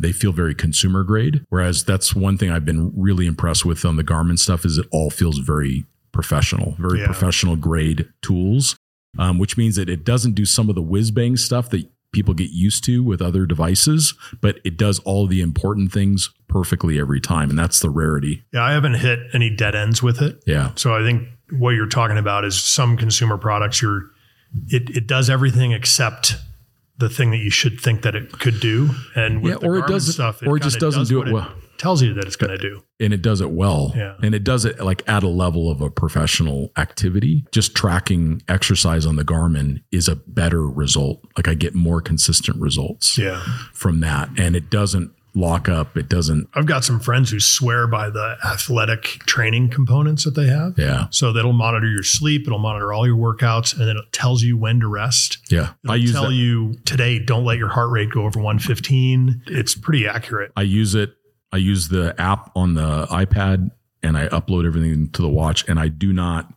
they feel very consumer grade. Whereas that's one thing I've been really impressed with on the Garmin stuff is it all feels very professional, very professional grade tools, which means that it doesn't do some of the whiz bang stuff that people get used to with other devices, but it does all the important things perfectly every time. And that's the rarity. Yeah. I haven't hit any dead ends with it. Yeah. So I think what you're talking about is some consumer products, it does everything except the thing that you should think that it could do. And with the Garmin stuff, or it just doesn't do it well. Tells you that it's going to do. And it does it well. Yeah. And it does it like at a level of a professional activity. Just tracking exercise on the Garmin is a better result. Like I get more consistent results from that. And it doesn't lock up. It doesn't. I've got some friends who swear by the athletic training components that they have. Yeah. So that'll monitor your sleep. It'll monitor all your workouts. And then it tells you when to rest. Yeah. It'll tell you today, don't let your heart rate go over 115. It's pretty accurate. I use the app on the iPad and I upload everything to the watch, and I do not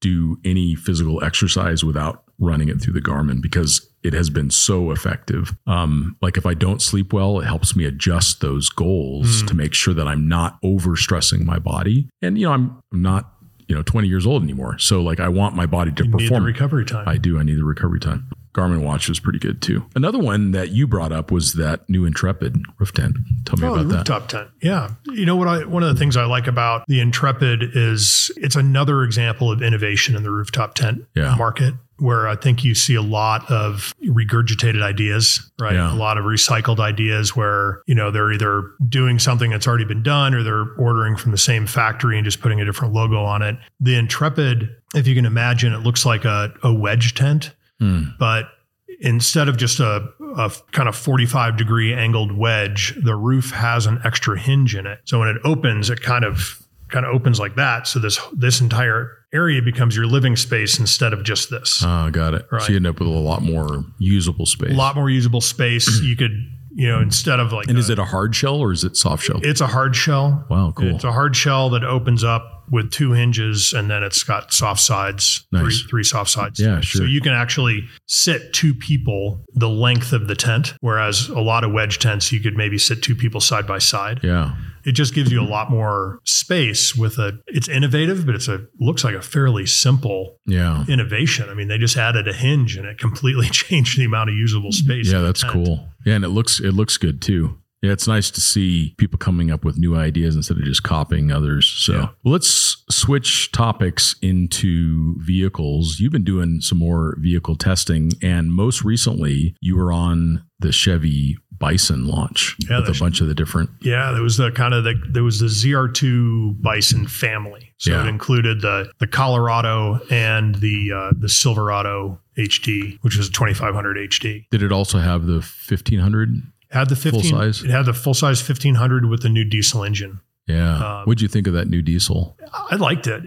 do any physical exercise without running it through the Garmin because it has been so effective. Like if I don't sleep well, it helps me adjust those goals to make sure that I'm not overstressing my body. And, you know, I'm not, 20 years old anymore. So like I want my body to perform. You need the recovery time. I do. I need the recovery time. Garmin watch was pretty good too. Another one that you brought up was that new Intrepid roof tent. Tell me about that. Rooftop tent. Yeah. You know what one of the things I like about the Intrepid is it's another example of innovation in the rooftop tent market, where I think you see a lot of regurgitated ideas, right? Yeah. A lot of recycled ideas where, they're either doing something that's already been done or they're ordering from the same factory and just putting a different logo on it. The Intrepid, if you can imagine, it looks like a wedge tent. But instead of just a kind of 45 degree angled wedge, the roof has an extra hinge in it. So when it opens, it kind of opens like that. So this entire area becomes your living space instead of just this. Oh, got it. Right? So you end up with a lot more usable space. A lot more usable space. You could, instead of like... And is it a hard shell or is it soft shell? It's a hard shell. Wow, cool. It's a hard shell that opens up with two hinges, and then it's got soft sides, nice. three soft sides. Yeah, sure. So you can actually sit two people the length of the tent, whereas a lot of wedge tents, you could maybe sit two people side by side. Yeah. It just gives you a lot more space it's innovative, but looks like a fairly simple innovation. I mean, they just added a hinge and it completely changed the amount of usable space. Yeah, that's cool. Yeah. And it looks good too. Yeah, it's nice to see people coming up with new ideas instead of just copying others. So let's switch topics into vehicles. You've been doing some more vehicle testing, and most recently you were on the Chevy Bison launch with a bunch of the different. Yeah, there was the ZR2 Bison family. So it included the Colorado and the Silverado HD, which was a 2500 HD. Did it also have the 1500? It had the full size 1500 with the new diesel engine. Yeah. What'd you think of that new diesel? I liked it.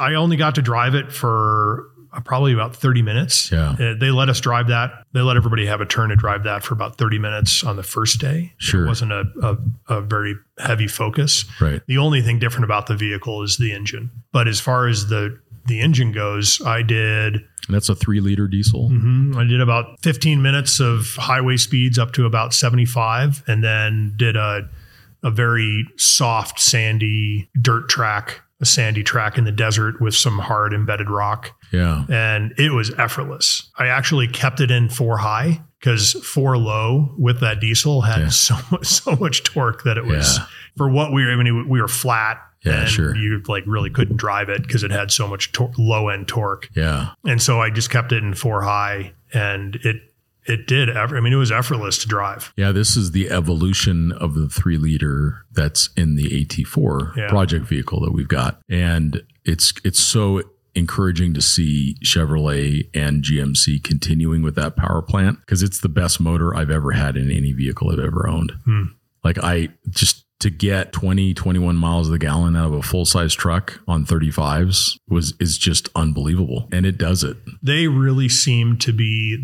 I only got to drive it for probably about 30 minutes. Yeah. They let us drive that. They let everybody have a turn to drive that for about 30 minutes on the first day. Sure. It wasn't a very heavy focus. Right. The only thing different about the vehicle is the engine. But as far as the engine goes, I did... And that's a 3-liter diesel. Mm-hmm. I did about 15 minutes of highway speeds up to about 75, and then did a very soft, sandy dirt track, a sandy track in the desert with some hard embedded rock. Yeah. And it was effortless. I actually kept it in 4-high because 4-low with that diesel had so much torque that it was for what we were flat. Yeah, and you really couldn't drive it because it had so much low end torque. Yeah. And so I just kept it in 4-high, and it did. It was effortless to drive. Yeah. This is the evolution of the 3-liter that's in the AT4 project vehicle that we've got. And it's so encouraging to see Chevrolet and GMC continuing with that power plant, because it's the best motor I've ever had in any vehicle I've ever owned. To get 20, 21 miles to the gallon out of a full-size truck on 35s is just unbelievable. And it does it. They really seem to be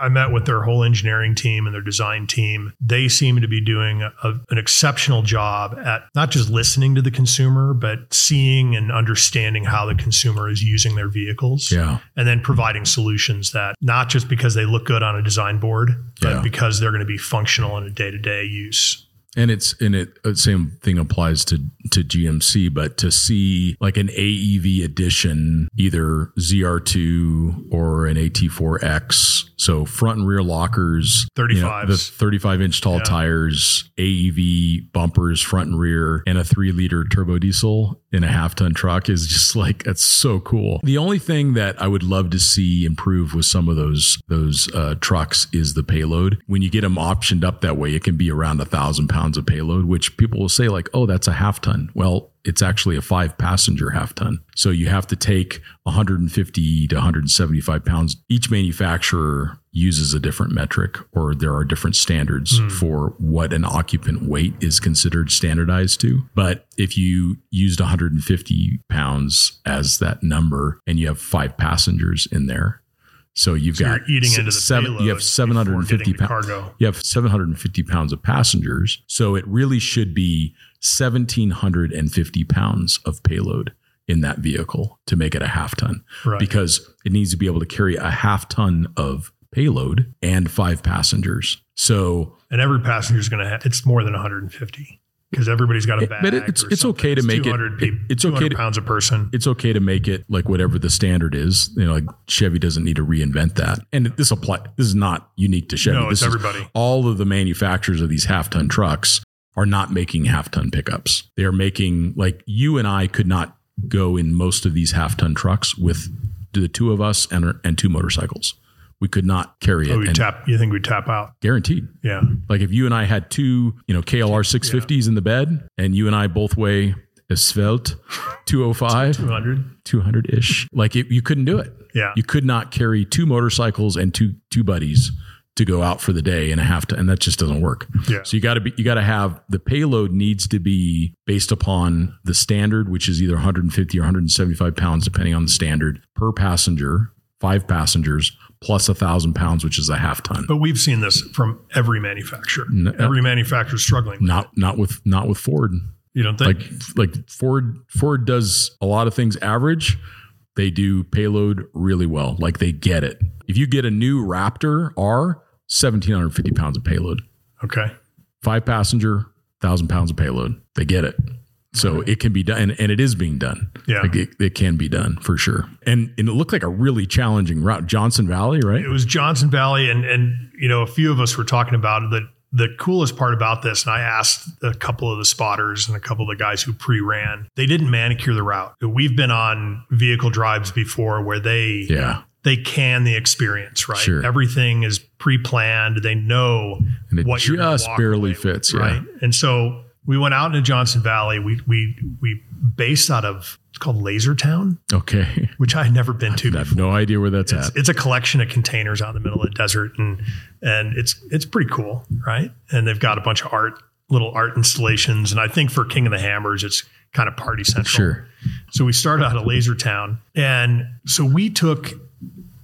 I met with their whole engineering team and their design team. They seem to be doing an exceptional job at not just listening to the consumer, but seeing and understanding how the consumer is using their vehicles. Yeah. And then providing solutions that not just because they look good on a design board, but because they're going to be functional in a day-to-day use. And it same thing applies to GMC, but to see like an AEV edition, either ZR2 or an AT4X, so front and rear lockers, 35s, the 35-inch tall tires, AEV bumpers, front and rear, and a 3-liter turbo diesel in a half-ton truck is just like, that's so cool. The only thing that I would love to see improve with some of those trucks is the payload. When you get them optioned up that way, it can be around 1,000 pounds. Of payload, which people will say like, oh, that's a half ton. Well, it's actually a 5-passenger half ton. So you have to take 150 to 175 pounds. Each manufacturer uses a different metric, or there are different standards for what an occupant weight is considered standardized to. But if you used 150 pounds as that number and you have 5 passengers in there, so you've got eating into the payload. You have 750 pounds. You have 750 pounds of passengers. So it really should be 1,750 pounds of payload in that vehicle to make it a half ton, right? Because it needs to be able to carry a half ton of payload and 5 passengers. So, and every passenger is going to have, it's more than 150. Because everybody's got a bag. But it's okay to make it. It's okay to pounds a person. It's okay to make it like whatever the standard is. You know, like Chevy doesn't need to reinvent that. And this is not unique to Chevy. No, it's everybody. All of the manufacturers of these half ton trucks are not making half ton pickups. They are making, like, you and I could not go in most of these half ton trucks with the two of us and 2 motorcycles. We could not carry it. You think we'd tap out? Guaranteed. Yeah. Like if you and I had 2, KLR 650s in the bed, and you and I both weigh svelte 205, 200-ish. Like you couldn't do it. Yeah. You could not carry 2 motorcycles and two buddies to go out for the day and a half ton, and that just doesn't work. Yeah. So you got to have the payload needs to be based upon the standard, which is either 150 or 175 pounds, depending on the standard per passenger. 5 passengers plus 1,000 pounds, which is a half ton. But we've seen this from every manufacturer. Every manufacturer is struggling. Not with Ford. You don't think like Ford does a lot of things average. They do payload really well. Like they get it. If you get a new Raptor R, 1,750 pounds of payload. Okay. 5 passenger, 1,000 pounds of payload. They get it. So it can be done, and it is being done. Yeah, like it can be done for sure. And it looked like a really challenging route, Johnson Valley, right? It was Johnson Valley, and a few of us were talking about it. The coolest part about this, and I asked a couple of the spotters and a couple of the guys who pre-ran, they didn't manicure the route. We've been on vehicle drives before where they can the experience, right? Sure. Everything is pre-planned. They know what you're going to walk away with. It just barely fits, right? Yeah. And so we went out into Johnson Valley. We based out of, it's called Lasertown. Okay. Which I had never been to before. I have no idea where that's at. It's a collection of containers out in the middle of the desert, and it's pretty cool, right? And they've got a bunch of little art installations. And I think for King of the Hammers, it's kind of party central. Sure. So we started out at Lasertown. And so we took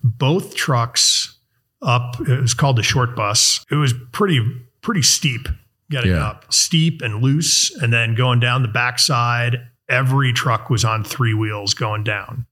both trucks up. It was called the short bus. It was pretty steep. Getting up steep and loose, and then going down the backside. Every truck was on 3 wheels going down.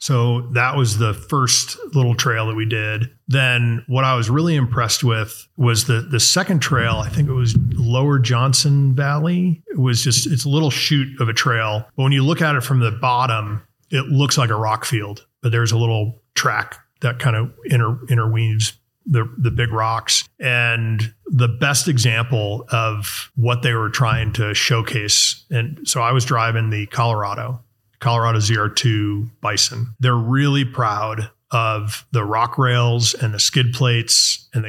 So that was the first little trail that we did. Then what I was really impressed with was the second trail. I think it was Lower Johnson Valley. It was just, it's a little chute of a trail. But when you look at it from the bottom, it looks like a rock field, but there's a little track that kind of interweaves the big rocks. And the best example of what they were trying to showcase. And so I was driving the Colorado ZR2 Bison. They're really proud of the rock rails and the skid plates. And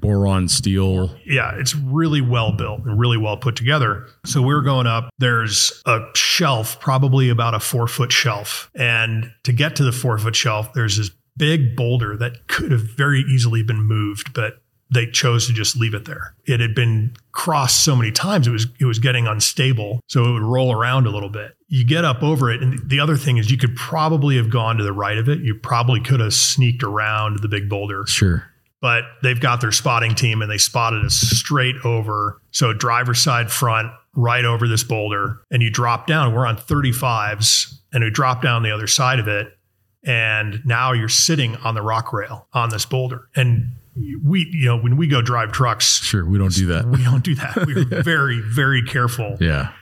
boron steel. Yeah, it's really well built and really well put together. So we were going up. There's a shelf, probably about a 4-foot shelf. And to get to the 4-foot shelf, there's this big boulder that could have very easily been moved, but they chose to just leave it there. It had been crossed so many times, it was getting unstable, so it would roll around a little bit. You get up over it, and the other thing is you could probably have gone to the right of it. You probably could have sneaked around the big boulder. Sure. But they've got their spotting team, and they spotted us straight over. So driver's side front, right over this boulder, and you drop down. We're on 35s, and we drop down the other side of it. And now you're sitting on the rock rail on this boulder. And when we go drive trucks, sure, we don't do that. We don't do that. We're very, very careful. Yeah.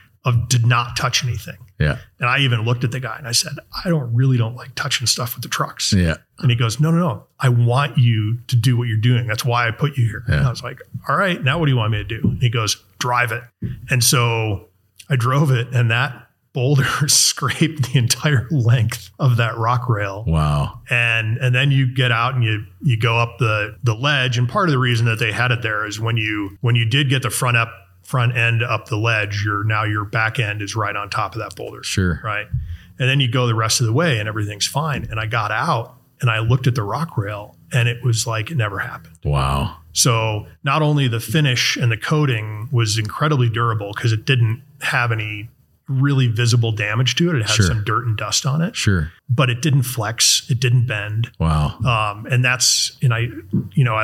Did not touch anything. Yeah. And I even looked at the guy and I said, I don't like touching stuff with the trucks. Yeah. And he goes, no. I want you to do what you're doing. That's why I put you here. Yeah. And I was like, all right, now what do you want me to do? And he goes, drive it. And so I drove it, and that boulder scraped the entire length of that rock rail. Wow. And then you get out and you go up the ledge. And part of the reason that they had it there is when you did get the front end up the ledge, your back end is right on top of that boulder. Sure. Right. And then you go the rest of the way and everything's fine. And I got out and I looked at the rock rail, and it was like it never happened. Wow. So not only the finish and the coating was incredibly durable because it didn't have any really visible damage to it. It had sure. some dirt and dust on it. Sure. But it didn't flex. It didn't bend. Wow.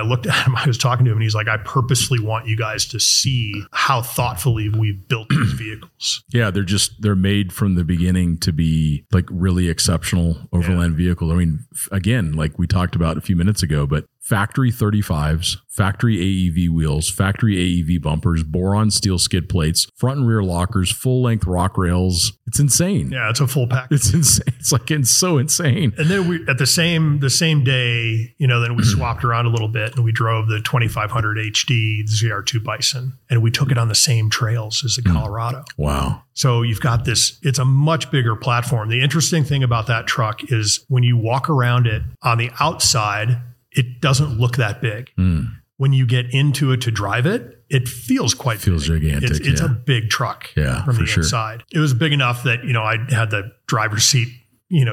I looked at him, I was talking to him, and he's like, I purposely want you guys to see how thoughtfully we've built these vehicles. Yeah. They're made from the beginning to be like really exceptional overland vehicle. I mean, again, like we talked about a few minutes ago, but factory 35s, factory AEV wheels, factory AEV bumpers, boron steel skid plates, front and rear lockers, full length rock rails. It's insane. Yeah, it's a full pack. It's insane. It's so insane. And then we, at the same day, then we swapped around a little bit and we drove the 2500 HD ZR2 Bison, and we took it on the same trails as the Colorado. Wow. So you've got this, it's a much bigger platform. The interesting thing about that truck is when you walk around it on the outside, it doesn't look that big. Mm. When you get into it to drive it, it feels quite big. Gigantic. It's a big truck from the inside. Sure. It was big enough that, I had the driver's seat,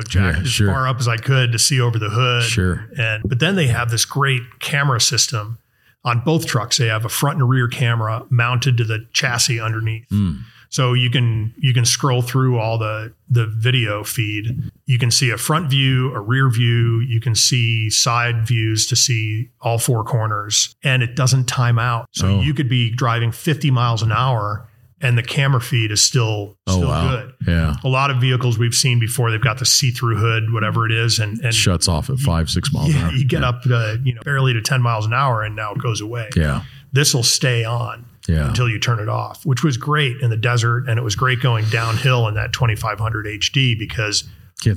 jacked as far up as I could to see over the hood. Sure. But then they have this great camera system on both trucks. They have a front and rear camera mounted to the chassis underneath. Mm. So you can scroll through all the video feed. You can see a front view, a rear view. You can see side views to see all four corners, and it doesn't time out. So you could be driving 50 miles an hour and the camera feed is still good. Yeah. A lot of vehicles we've seen before, they've got the see-through hood, whatever it is, and shuts off at 5-6 miles an hour. You get up to, barely to 10 miles an hour, and now it goes away. Yeah. This will stay on. Yeah. Until you turn it off, which was great in the desert. And it was great going downhill in that 2500 HD because you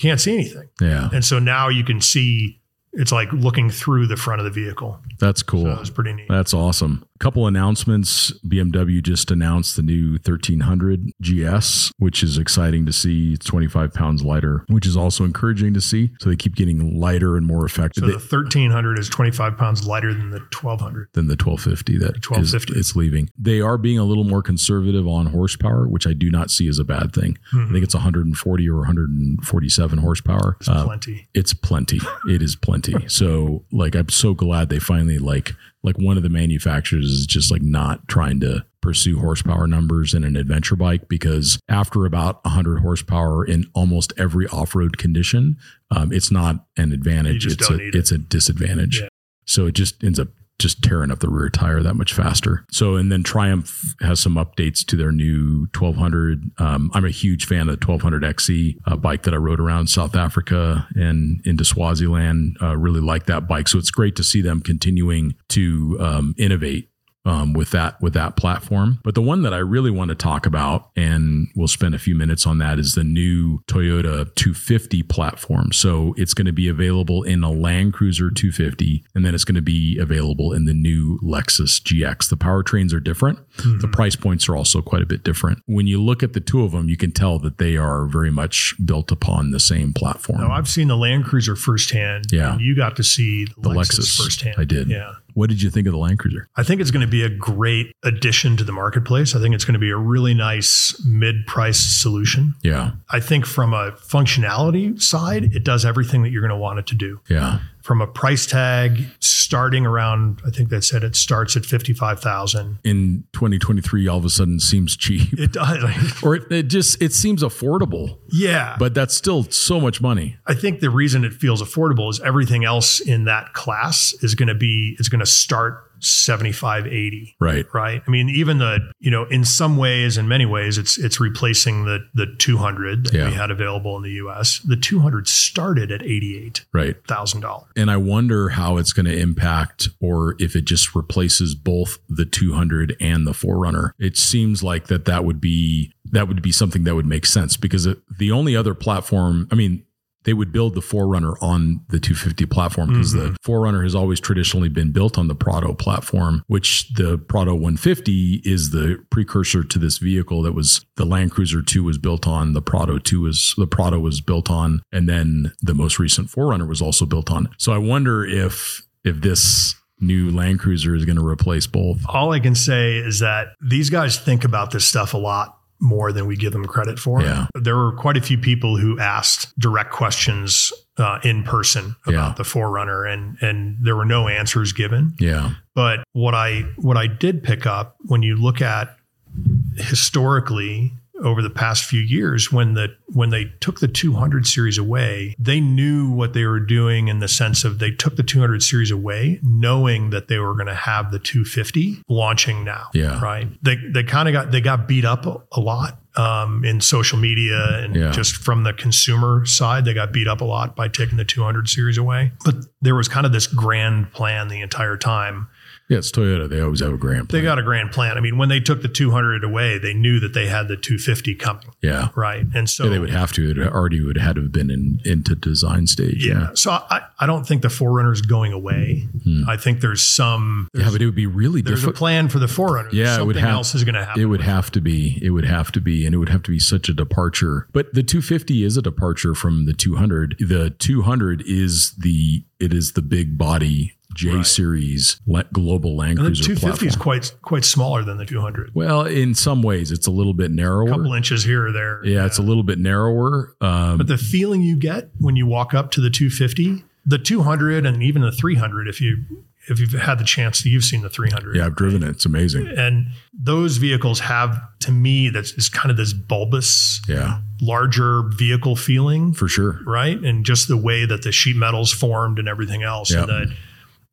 can't see anything. Yeah. And so now you can see, it's like looking through the front of the vehicle. That's cool. So it was pretty neat. That's awesome. A couple announcements. BMW just announced the new 1300 GS, which is exciting to see. It's 25 pounds lighter, which is also encouraging to see. So they keep getting lighter and more effective. So the 1300 is 25 pounds lighter than the 1200. Than the 1250 it's leaving. They are being a little more conservative on horsepower, which I do not see as a bad thing. Mm-hmm. I think it's 140 or 147 horsepower. It's plenty. It's plenty. It is plenty. So like, I'm so glad they finally like one of the manufacturers is just like not trying to pursue horsepower numbers in an adventure bike, because after about 100 horsepower in almost every off-road condition, it's not an advantage. It's a disadvantage. Yeah. So it just ends up just tearing up the rear tire that much faster. So, and then Triumph has some updates to their new 1200. I'm a huge fan of the 1200 XE, a bike that I rode around South Africa and into Swaziland. Really like that bike. So it's great to see them continuing to innovate with that platform. But the one that I really want to talk about, and we'll spend a few minutes on that, is the new Toyota 250 platform. So it's going to be available in a Land Cruiser 250, and then it's going to be available in the new Lexus GX. The powertrains are different. Mm-hmm. The price points are also quite a bit different. When you look at the two of them, you can tell that they are very much built upon the same platform. Now, I've seen the Land Cruiser firsthand. Yeah. And you got to see the Lexus firsthand. I did. Yeah. What did you think of the Land Cruiser? I think it's going to be a great addition to the marketplace. I think it's going to be a really nice mid-priced solution. Yeah. I think from a functionality side, it does everything that you're going to want it to do. Yeah. From a price tag starting around, I think they said it starts at $55,000. In 2023, all of a sudden seems cheap. It does. Or it seems affordable. Yeah. But that's still so much money. I think the reason it feels affordable is everything else in that class is going to start 75, 80. Right. I mean, even the, in some ways, in many ways, it's replacing the 200 that we had available in the US. The 200 started at $88,000. And I wonder how it's going to impact, or if it just replaces both the 200 and the 4Runner. It seems like that would be something that would make sense, because the only other platform, they would build the 4Runner on the 250 platform, because the 4Runner has always traditionally been built on the Prado platform, which the Prado 150 is the precursor to this vehicle. That was the Land Cruiser 2 was built on, the Prado 2 is the Prado was built on, and then the most recent 4Runner was also built on. So I wonder if this new Land Cruiser is going to replace both. All I can say is that these guys think about this stuff a lot more than we give them credit for. Yeah. There were quite a few people who asked direct questions in person about the 4Runner, and there were no answers given. Yeah. But what I did pick up, when you look at historically over the past few years, when they took the 200 series away, they knew what they were doing, in the sense of they took the 200 series away knowing that they were going to have the 250 launching now. Yeah. Right. They kind of got beat up a lot in social media, and just from the consumer side, they got beat up a lot by taking the 200 series away. But there was kind of this grand plan the entire time. Yeah, it's Toyota. They always have a grand plan. They got a grand plan. I mean, when they took the 200 away, they knew that they had the 250 coming. Yeah. Right. And so they would have to. It already would have had to have been into design stage. Yeah. So I don't think the 4Runner is going away. I think there's some. There's, but it would be really difficult. There's a plan for the 4Runner. Yeah. Something else is going to happen. It would have to be. And it would have to be such a departure. But the 250 is a departure from the 200. The 200 is the big body J-Series global Land Cruiser platform. The 250 is quite smaller than the 200. Well, in some ways, it's a little bit narrower. A couple inches here or there. Yeah, it's a little bit narrower. But the feeling you get when you walk up to the 250, the 200, and even the 300, if you've had the chance to, you've seen the 300. Yeah, I've driven it. It's amazing. And those vehicles have, to me, that's kind of this bulbous, larger vehicle feeling. For sure. Right? And just the way that the sheet metal's formed and everything else. Yep. And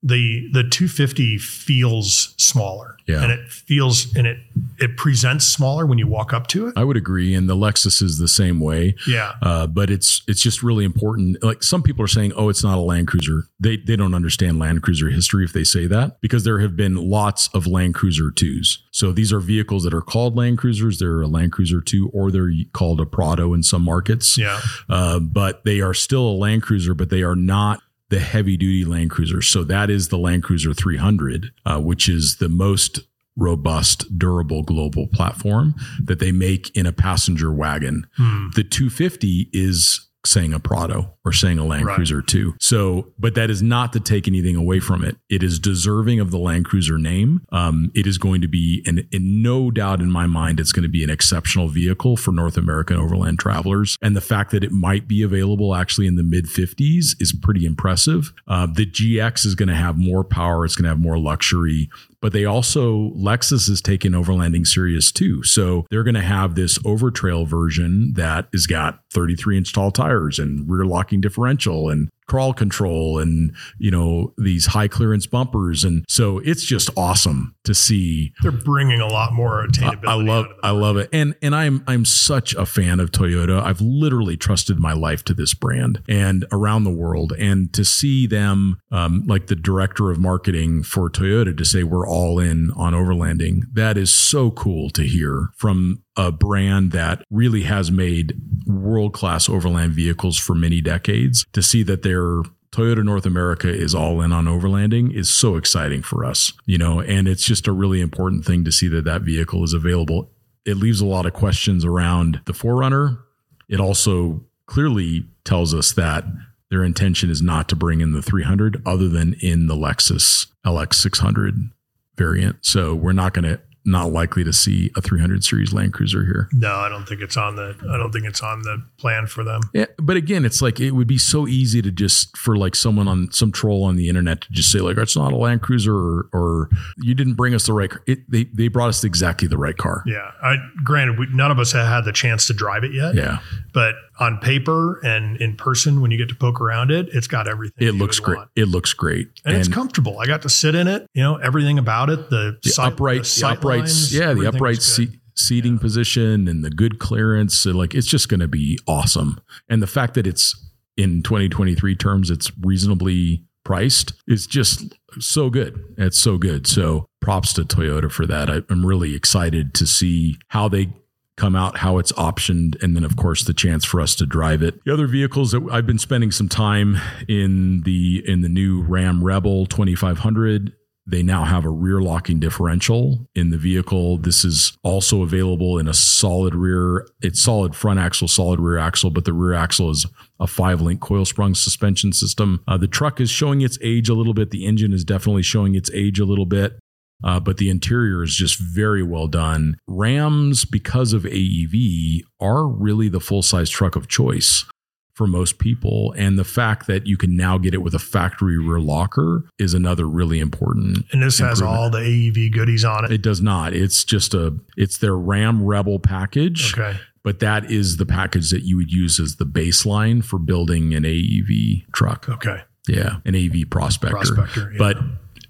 the 250 feels smaller, and it presents smaller when you walk up to it. I would agree. And the Lexus is the same way. Yeah. But it's just really important. Like, some people are saying, oh, it's not a Land Cruiser. They don't understand Land Cruiser history if they say that, because there have been lots of Land Cruiser 2s. So these are vehicles that are called Land Cruisers. They're a Land Cruiser 2, or they're called a Prado in some markets. Yeah. But they are still a Land Cruiser, but they are not the heavy duty Land Cruiser. So that is the Land Cruiser 300, which is the most robust, durable global platform that they make in a passenger wagon. The 250 is saying a Prado, or saying a Land Cruiser 2. So, but that is not to take anything away from it. It is deserving of the Land Cruiser name. It is going to be, and no doubt in my mind, it's going to be an exceptional vehicle for North American overland travelers. And the fact that it might be available actually in the mid 50s is pretty impressive. The GX is going to have more power. It's going to have more luxury. But they also, Lexus has taken overlanding serious too. So they're going to have this overtrail version that has got 33-inch tall tires and rear locking differential and crawl control and, these high clearance bumpers. And so it's just awesome to see. They're bringing a lot more attainability. I love it. And I'm such a fan of Toyota. I've literally trusted my life to this brand and around the world. And to see them, like the director of marketing for Toyota, to say we're all in on overlanding, that is so cool to hear from a brand that really has made world-class overland vehicles for many decades. To see that their Toyota North America is all in on overlanding is so exciting for us, and it's just a really important thing to see that vehicle is available. It leaves a lot of questions around the 4Runner. It also clearly tells us that their intention is not to bring in the 300 other than in the Lexus LX 600 variant. So we're not going to not likely to see a 300 series Land Cruiser here. No, I don't think it's on the plan for them. Yeah, but again, it's like, it would be so easy to just, for like someone on some troll on the internet to just say like, it's not a Land Cruiser, or you didn't bring us the right car. They brought us exactly the right car. Yeah. Granted, none of us have had the chance to drive it yet. Yeah. But on paper and in person, when you get to poke around it, it's got everything. It looks great. It looks great. And it's comfortable. I got to sit in it, you know, everything about it, the upright seating position and the good clearance. So like, it's just going to be awesome. And the fact that it's in 2023 terms, it's reasonably priced. It's just so good. It's so good. So props to Toyota for that. I'm really excited to see how they come out, how it's optioned, and then, of course, the chance for us to drive it. The other vehicles that I've been spending some time in the new Ram Rebel 2500, they now have a rear locking differential in the vehicle. This is also available in a solid front axle, solid rear axle, but the rear axle is a 5-link coil sprung suspension system. The truck is showing its age a little bit. The engine is definitely showing its age a little bit. But the interior is just very well done. Rams, because of AEV, are really the full-size truck of choice for most people. And the fact that you can now get it with a factory rear locker is another really important. And this has all the AEV goodies on it. It does not. It's just it's their Ram Rebel package. Okay. But that is the package that you would use as the baseline for building an AEV truck. Okay. Yeah. An AEV prospector. Yeah. But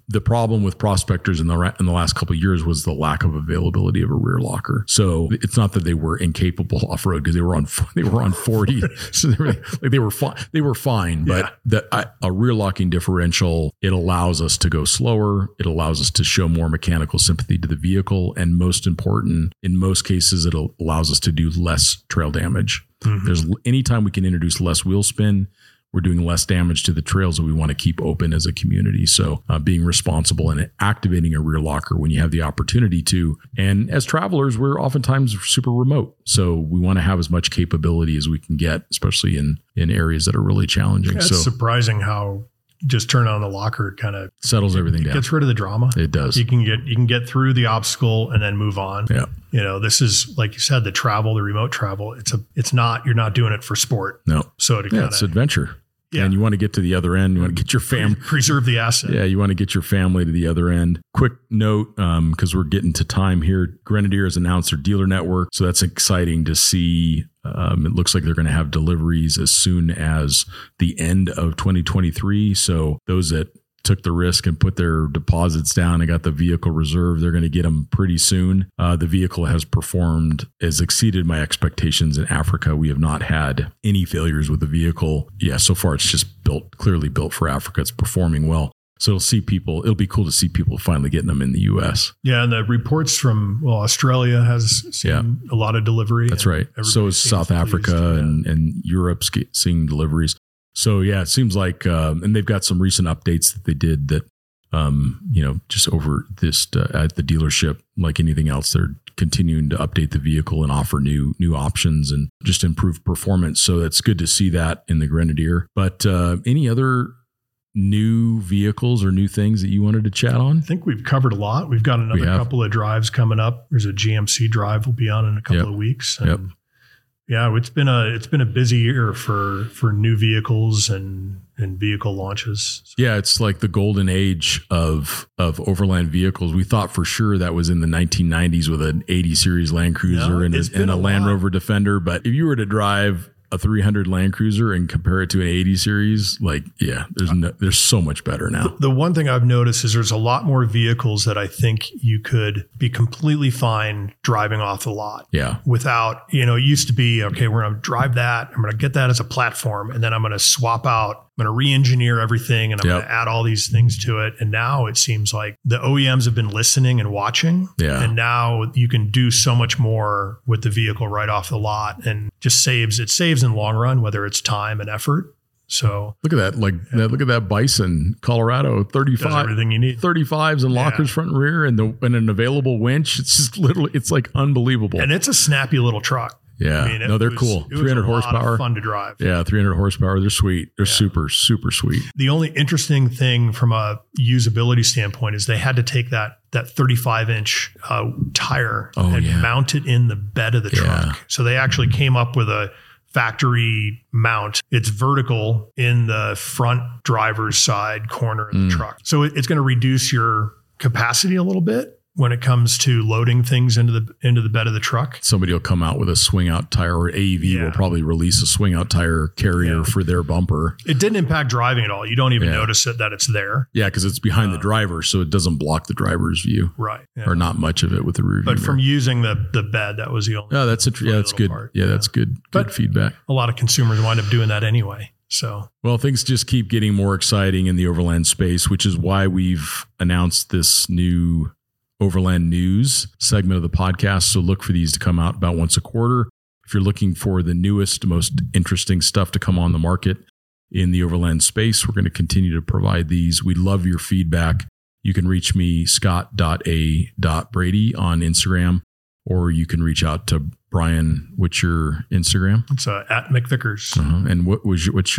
the problem with prospectors in the last couple of years was the lack of availability of a rear locker. So it's not that they were incapable off road, because they were on 40, so they were fine. But yeah, a rear locking differential, it allows us to go slower. It allows us to show more mechanical sympathy to the vehicle, and most important, in most cases, it allows us to do less trail damage. Mm-hmm. Anytime we can introduce less wheel spin, we're doing less damage to the trails that we want to keep open as a community. So being responsible and activating a rear locker when you have the opportunity to. And as travelers, we're oftentimes super remote. So we want to have as much capability as we can get, especially in areas that are really challenging. Yeah, it's surprising how just turn on the locker, it kind of settles everything down. Gets rid of the drama. It does. You can get through the obstacle and then move on. Yeah. You know, this is, like you said, the remote travel. You're not doing it for sport. No. So it's adventure. Yeah. And you want to get to the other end. You want to get your family. Preserve the asset. Yeah, you want to get your family to the other end. Quick note, because we're getting to time here. Grenadier has announced their dealer network. So that's exciting to see. It looks like they're going to have deliveries as soon as the end of 2023. So those that took the risk and put their deposits down and got the vehicle reserved, they're going to get them pretty soon. The vehicle has exceeded my expectations in Africa. We have not had any failures with the vehicle. Yeah, so far it's just clearly built for Africa. It's performing well. So it'll be cool to see people finally getting them in the U.S. Yeah, and the reports from Australia has seen a lot of delivery. That's right. So is South Africa and Europe's seeing deliveries. So yeah, it seems like, and they've got some recent updates that they did that, just over this at the dealership, like anything else, they're continuing to update the vehicle and offer new options and just improve performance. So that's good to see that in the Grenadier. But any other new vehicles or new things that you wanted to chat on? I think we've covered a lot. We've got another couple of drives coming up. There's a GMC drive we'll be on in a couple of weeks. And yeah, it's been a busy year for new vehicles and vehicle launches. So. Yeah, it's like the golden age of overland vehicles. We thought for sure that was in the 1990s with an 80 series Land Cruiser and a Land Rover Defender. But if you were to drive a 300 Land Cruiser and compare it to an 80 series, there's so much better now. The one thing I've noticed is there's a lot more vehicles that I think you could be completely fine driving off the lot. Yeah. Without, it used to be, okay, we're going to drive that. I'm going to get that as a platform, and then I'm going to swap out. I'm going to re-engineer everything, and I'm going to add all these things to it. And now it seems like the OEMs have been listening and watching. Yeah. And now you can do so much more with the vehicle right off the lot, and just saves in the long run, whether it's time and effort. So look at that. Look at that Bison, Colorado, 35, everything you need, 35s and lockers front and rear, and an available winch. It's just literally, it's like unbelievable. And it's a snappy little truck. Yeah. I mean, no, they're cool. 300 horsepower. Fun to drive. Yeah. 300 horsepower. They're sweet. They're super, super sweet. The only interesting thing from a usability standpoint is they had to take that 35-inch tire and mount it in the bed of the truck. So they actually came up with a factory mount. It's vertical in the front driver's side corner of the truck. So it's going to reduce your capacity a little bit when it comes to loading things into the bed of the truck. Somebody will come out with a swing out tire, or AEV will probably release a swing out tire carrier for their bumper. It didn't impact driving at all. You don't even notice it, that it's there. Yeah, because it's behind the driver, so it doesn't block the driver's view. Right. Yeah. Or not much of it with the rear view. But from using the bed, that was the only that's good. Yeah, that's good. Good feedback. A lot of consumers wind up doing that anyway. So, well, things just keep getting more exciting in the overland space, which is why we've announced this new Overland News segment of the podcast. So look for these to come out about once a quarter. If you're looking for the newest, most interesting stuff to come on the market in the overland space, we're going to continue to provide these. We love your feedback. You can reach me, scott.a.brady on Instagram, or you can reach out to Brian. What's your Instagram? It's at McVickers. Uh-huh. And what's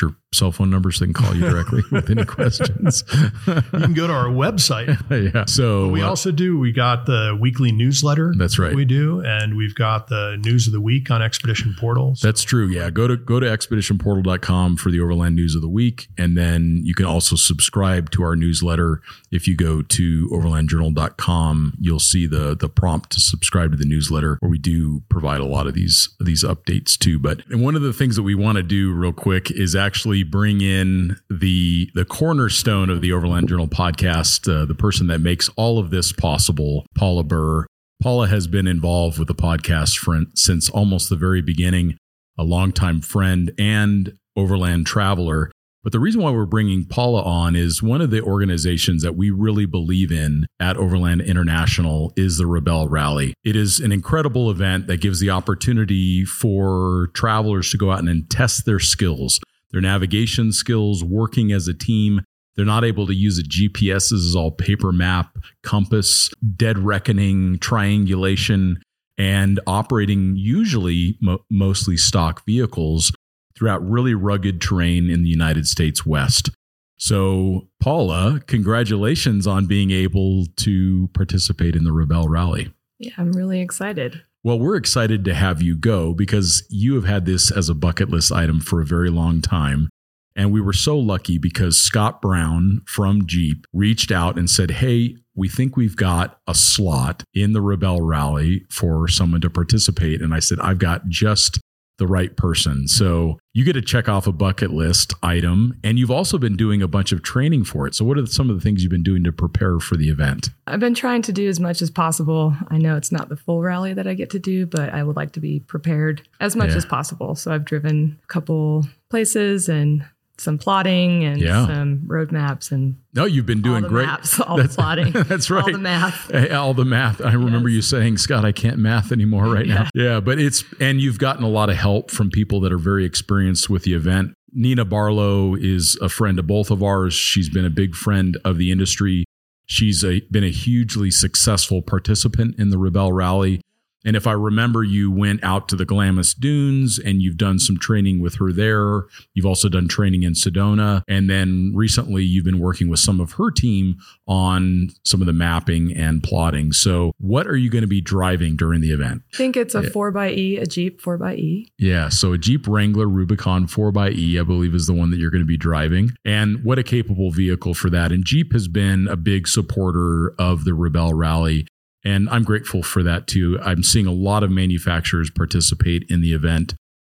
your cell phone number so they can call you directly with any questions? You can go to our website. Yeah. So but we also do. We got the weekly newsletter. That's right. We do, and we've got the news of the week on Expedition Portal. So. That's true. Yeah. Go to expeditionportal.com for the Overland News of the Week, and then you can also subscribe to our newsletter. If you go to overlandjournal.com, you'll see the prompt to subscribe to the newsletter, where we do provide a lot of these updates too. But and one of the things that we want to do real quick is actually bring in the cornerstone of the Overland Journal podcast, the person that makes all of this possible, Paula Burr. Paula has been involved with the podcast since almost the very beginning, a longtime friend and overland traveler. But the reason why we're bringing Paula on is one of the organizations that we really believe in at Overland International is the Rebel Rally. It is an incredible event that gives the opportunity for travelers to go out and test their skills, their navigation skills, working as a team. They're not able to use a GPS. This is all paper map, compass, dead reckoning, triangulation, and operating usually mostly stock vehicles throughout really rugged terrain in the United States West. So, Paula, congratulations on being able to participate in the Rebel Rally. Yeah, I'm really excited. Well, we're excited to have you go because you have had this as a bucket list item for a very long time. And we were so lucky because Scott Brown from Jeep reached out and said, hey, we think we've got a slot in the Rebel Rally for someone to participate. And I said, I've got just the right person. So you get to check off a bucket list item, and you've also been doing a bunch of training for it. So what are some of the things you've been doing to prepare for the event? I've been trying to do as much as possible. I know it's not the full rally that I get to do, but I would like to be prepared as much as possible. So I've driven a couple places and some plotting and some roadmaps and you've been doing all great. Maps, all the plotting. That's right. All the math. All the math. I remember you saying, Scott, I can't math anymore right now. Yeah. But and you've gotten a lot of help from people that are very experienced with the event. Nina Barlow is a friend of both of ours. She's been a big friend of the industry. She's been a hugely successful participant in the Rebel Rally. And if I remember, you went out to the Glamis Dunes and you've done some training with her there. You've also done training in Sedona. And then recently you've been working with some of her team on some of the mapping and plotting. So what are you going to be driving during the event? I think it's a Jeep 4xE. Yeah. So a Jeep Wrangler Rubicon 4xE, I believe, is the one that you're going to be driving. And what a capable vehicle for that. And Jeep has been a big supporter of the Rebel Rally. And I'm grateful for that too. I'm seeing a lot of manufacturers participate in the event,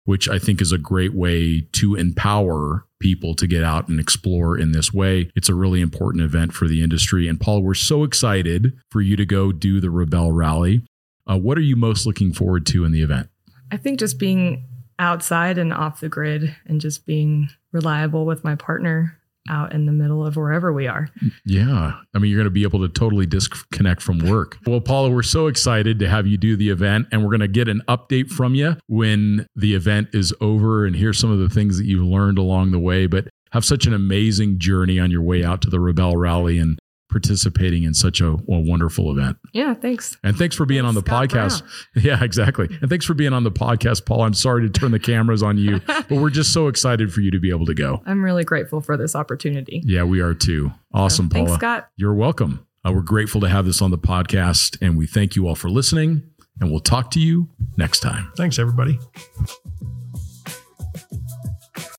which I think is a great way to empower people to get out and explore in this way. It's a really important event for the industry. And Paul, we're so excited for you to go do the Rebel Rally. What are you most looking forward to in the event? I think just being outside and off the grid and just being reliable with my partner out in the middle of wherever we are. Yeah. I mean, you're going to be able to totally disconnect from work. Well, Paula, we're so excited to have you do the event, and we're going to get an update from you when the event is over and hear some of the things that you've learned along the way, but have such an amazing journey on your way out to the Rebel Rally and participating in such a wonderful event. Yeah, thanks. And thanks for being on the podcast. Brown. Yeah, exactly. And thanks for being on the podcast, Paul. I'm sorry to turn the cameras on you, but we're just so excited for you to be able to go. I'm really grateful for this opportunity. Yeah, we are too. Awesome, Paula. Thanks, Scott. You're welcome. We're grateful to have this on the podcast, and we thank you all for listening, and we'll talk to you next time. Thanks, everybody.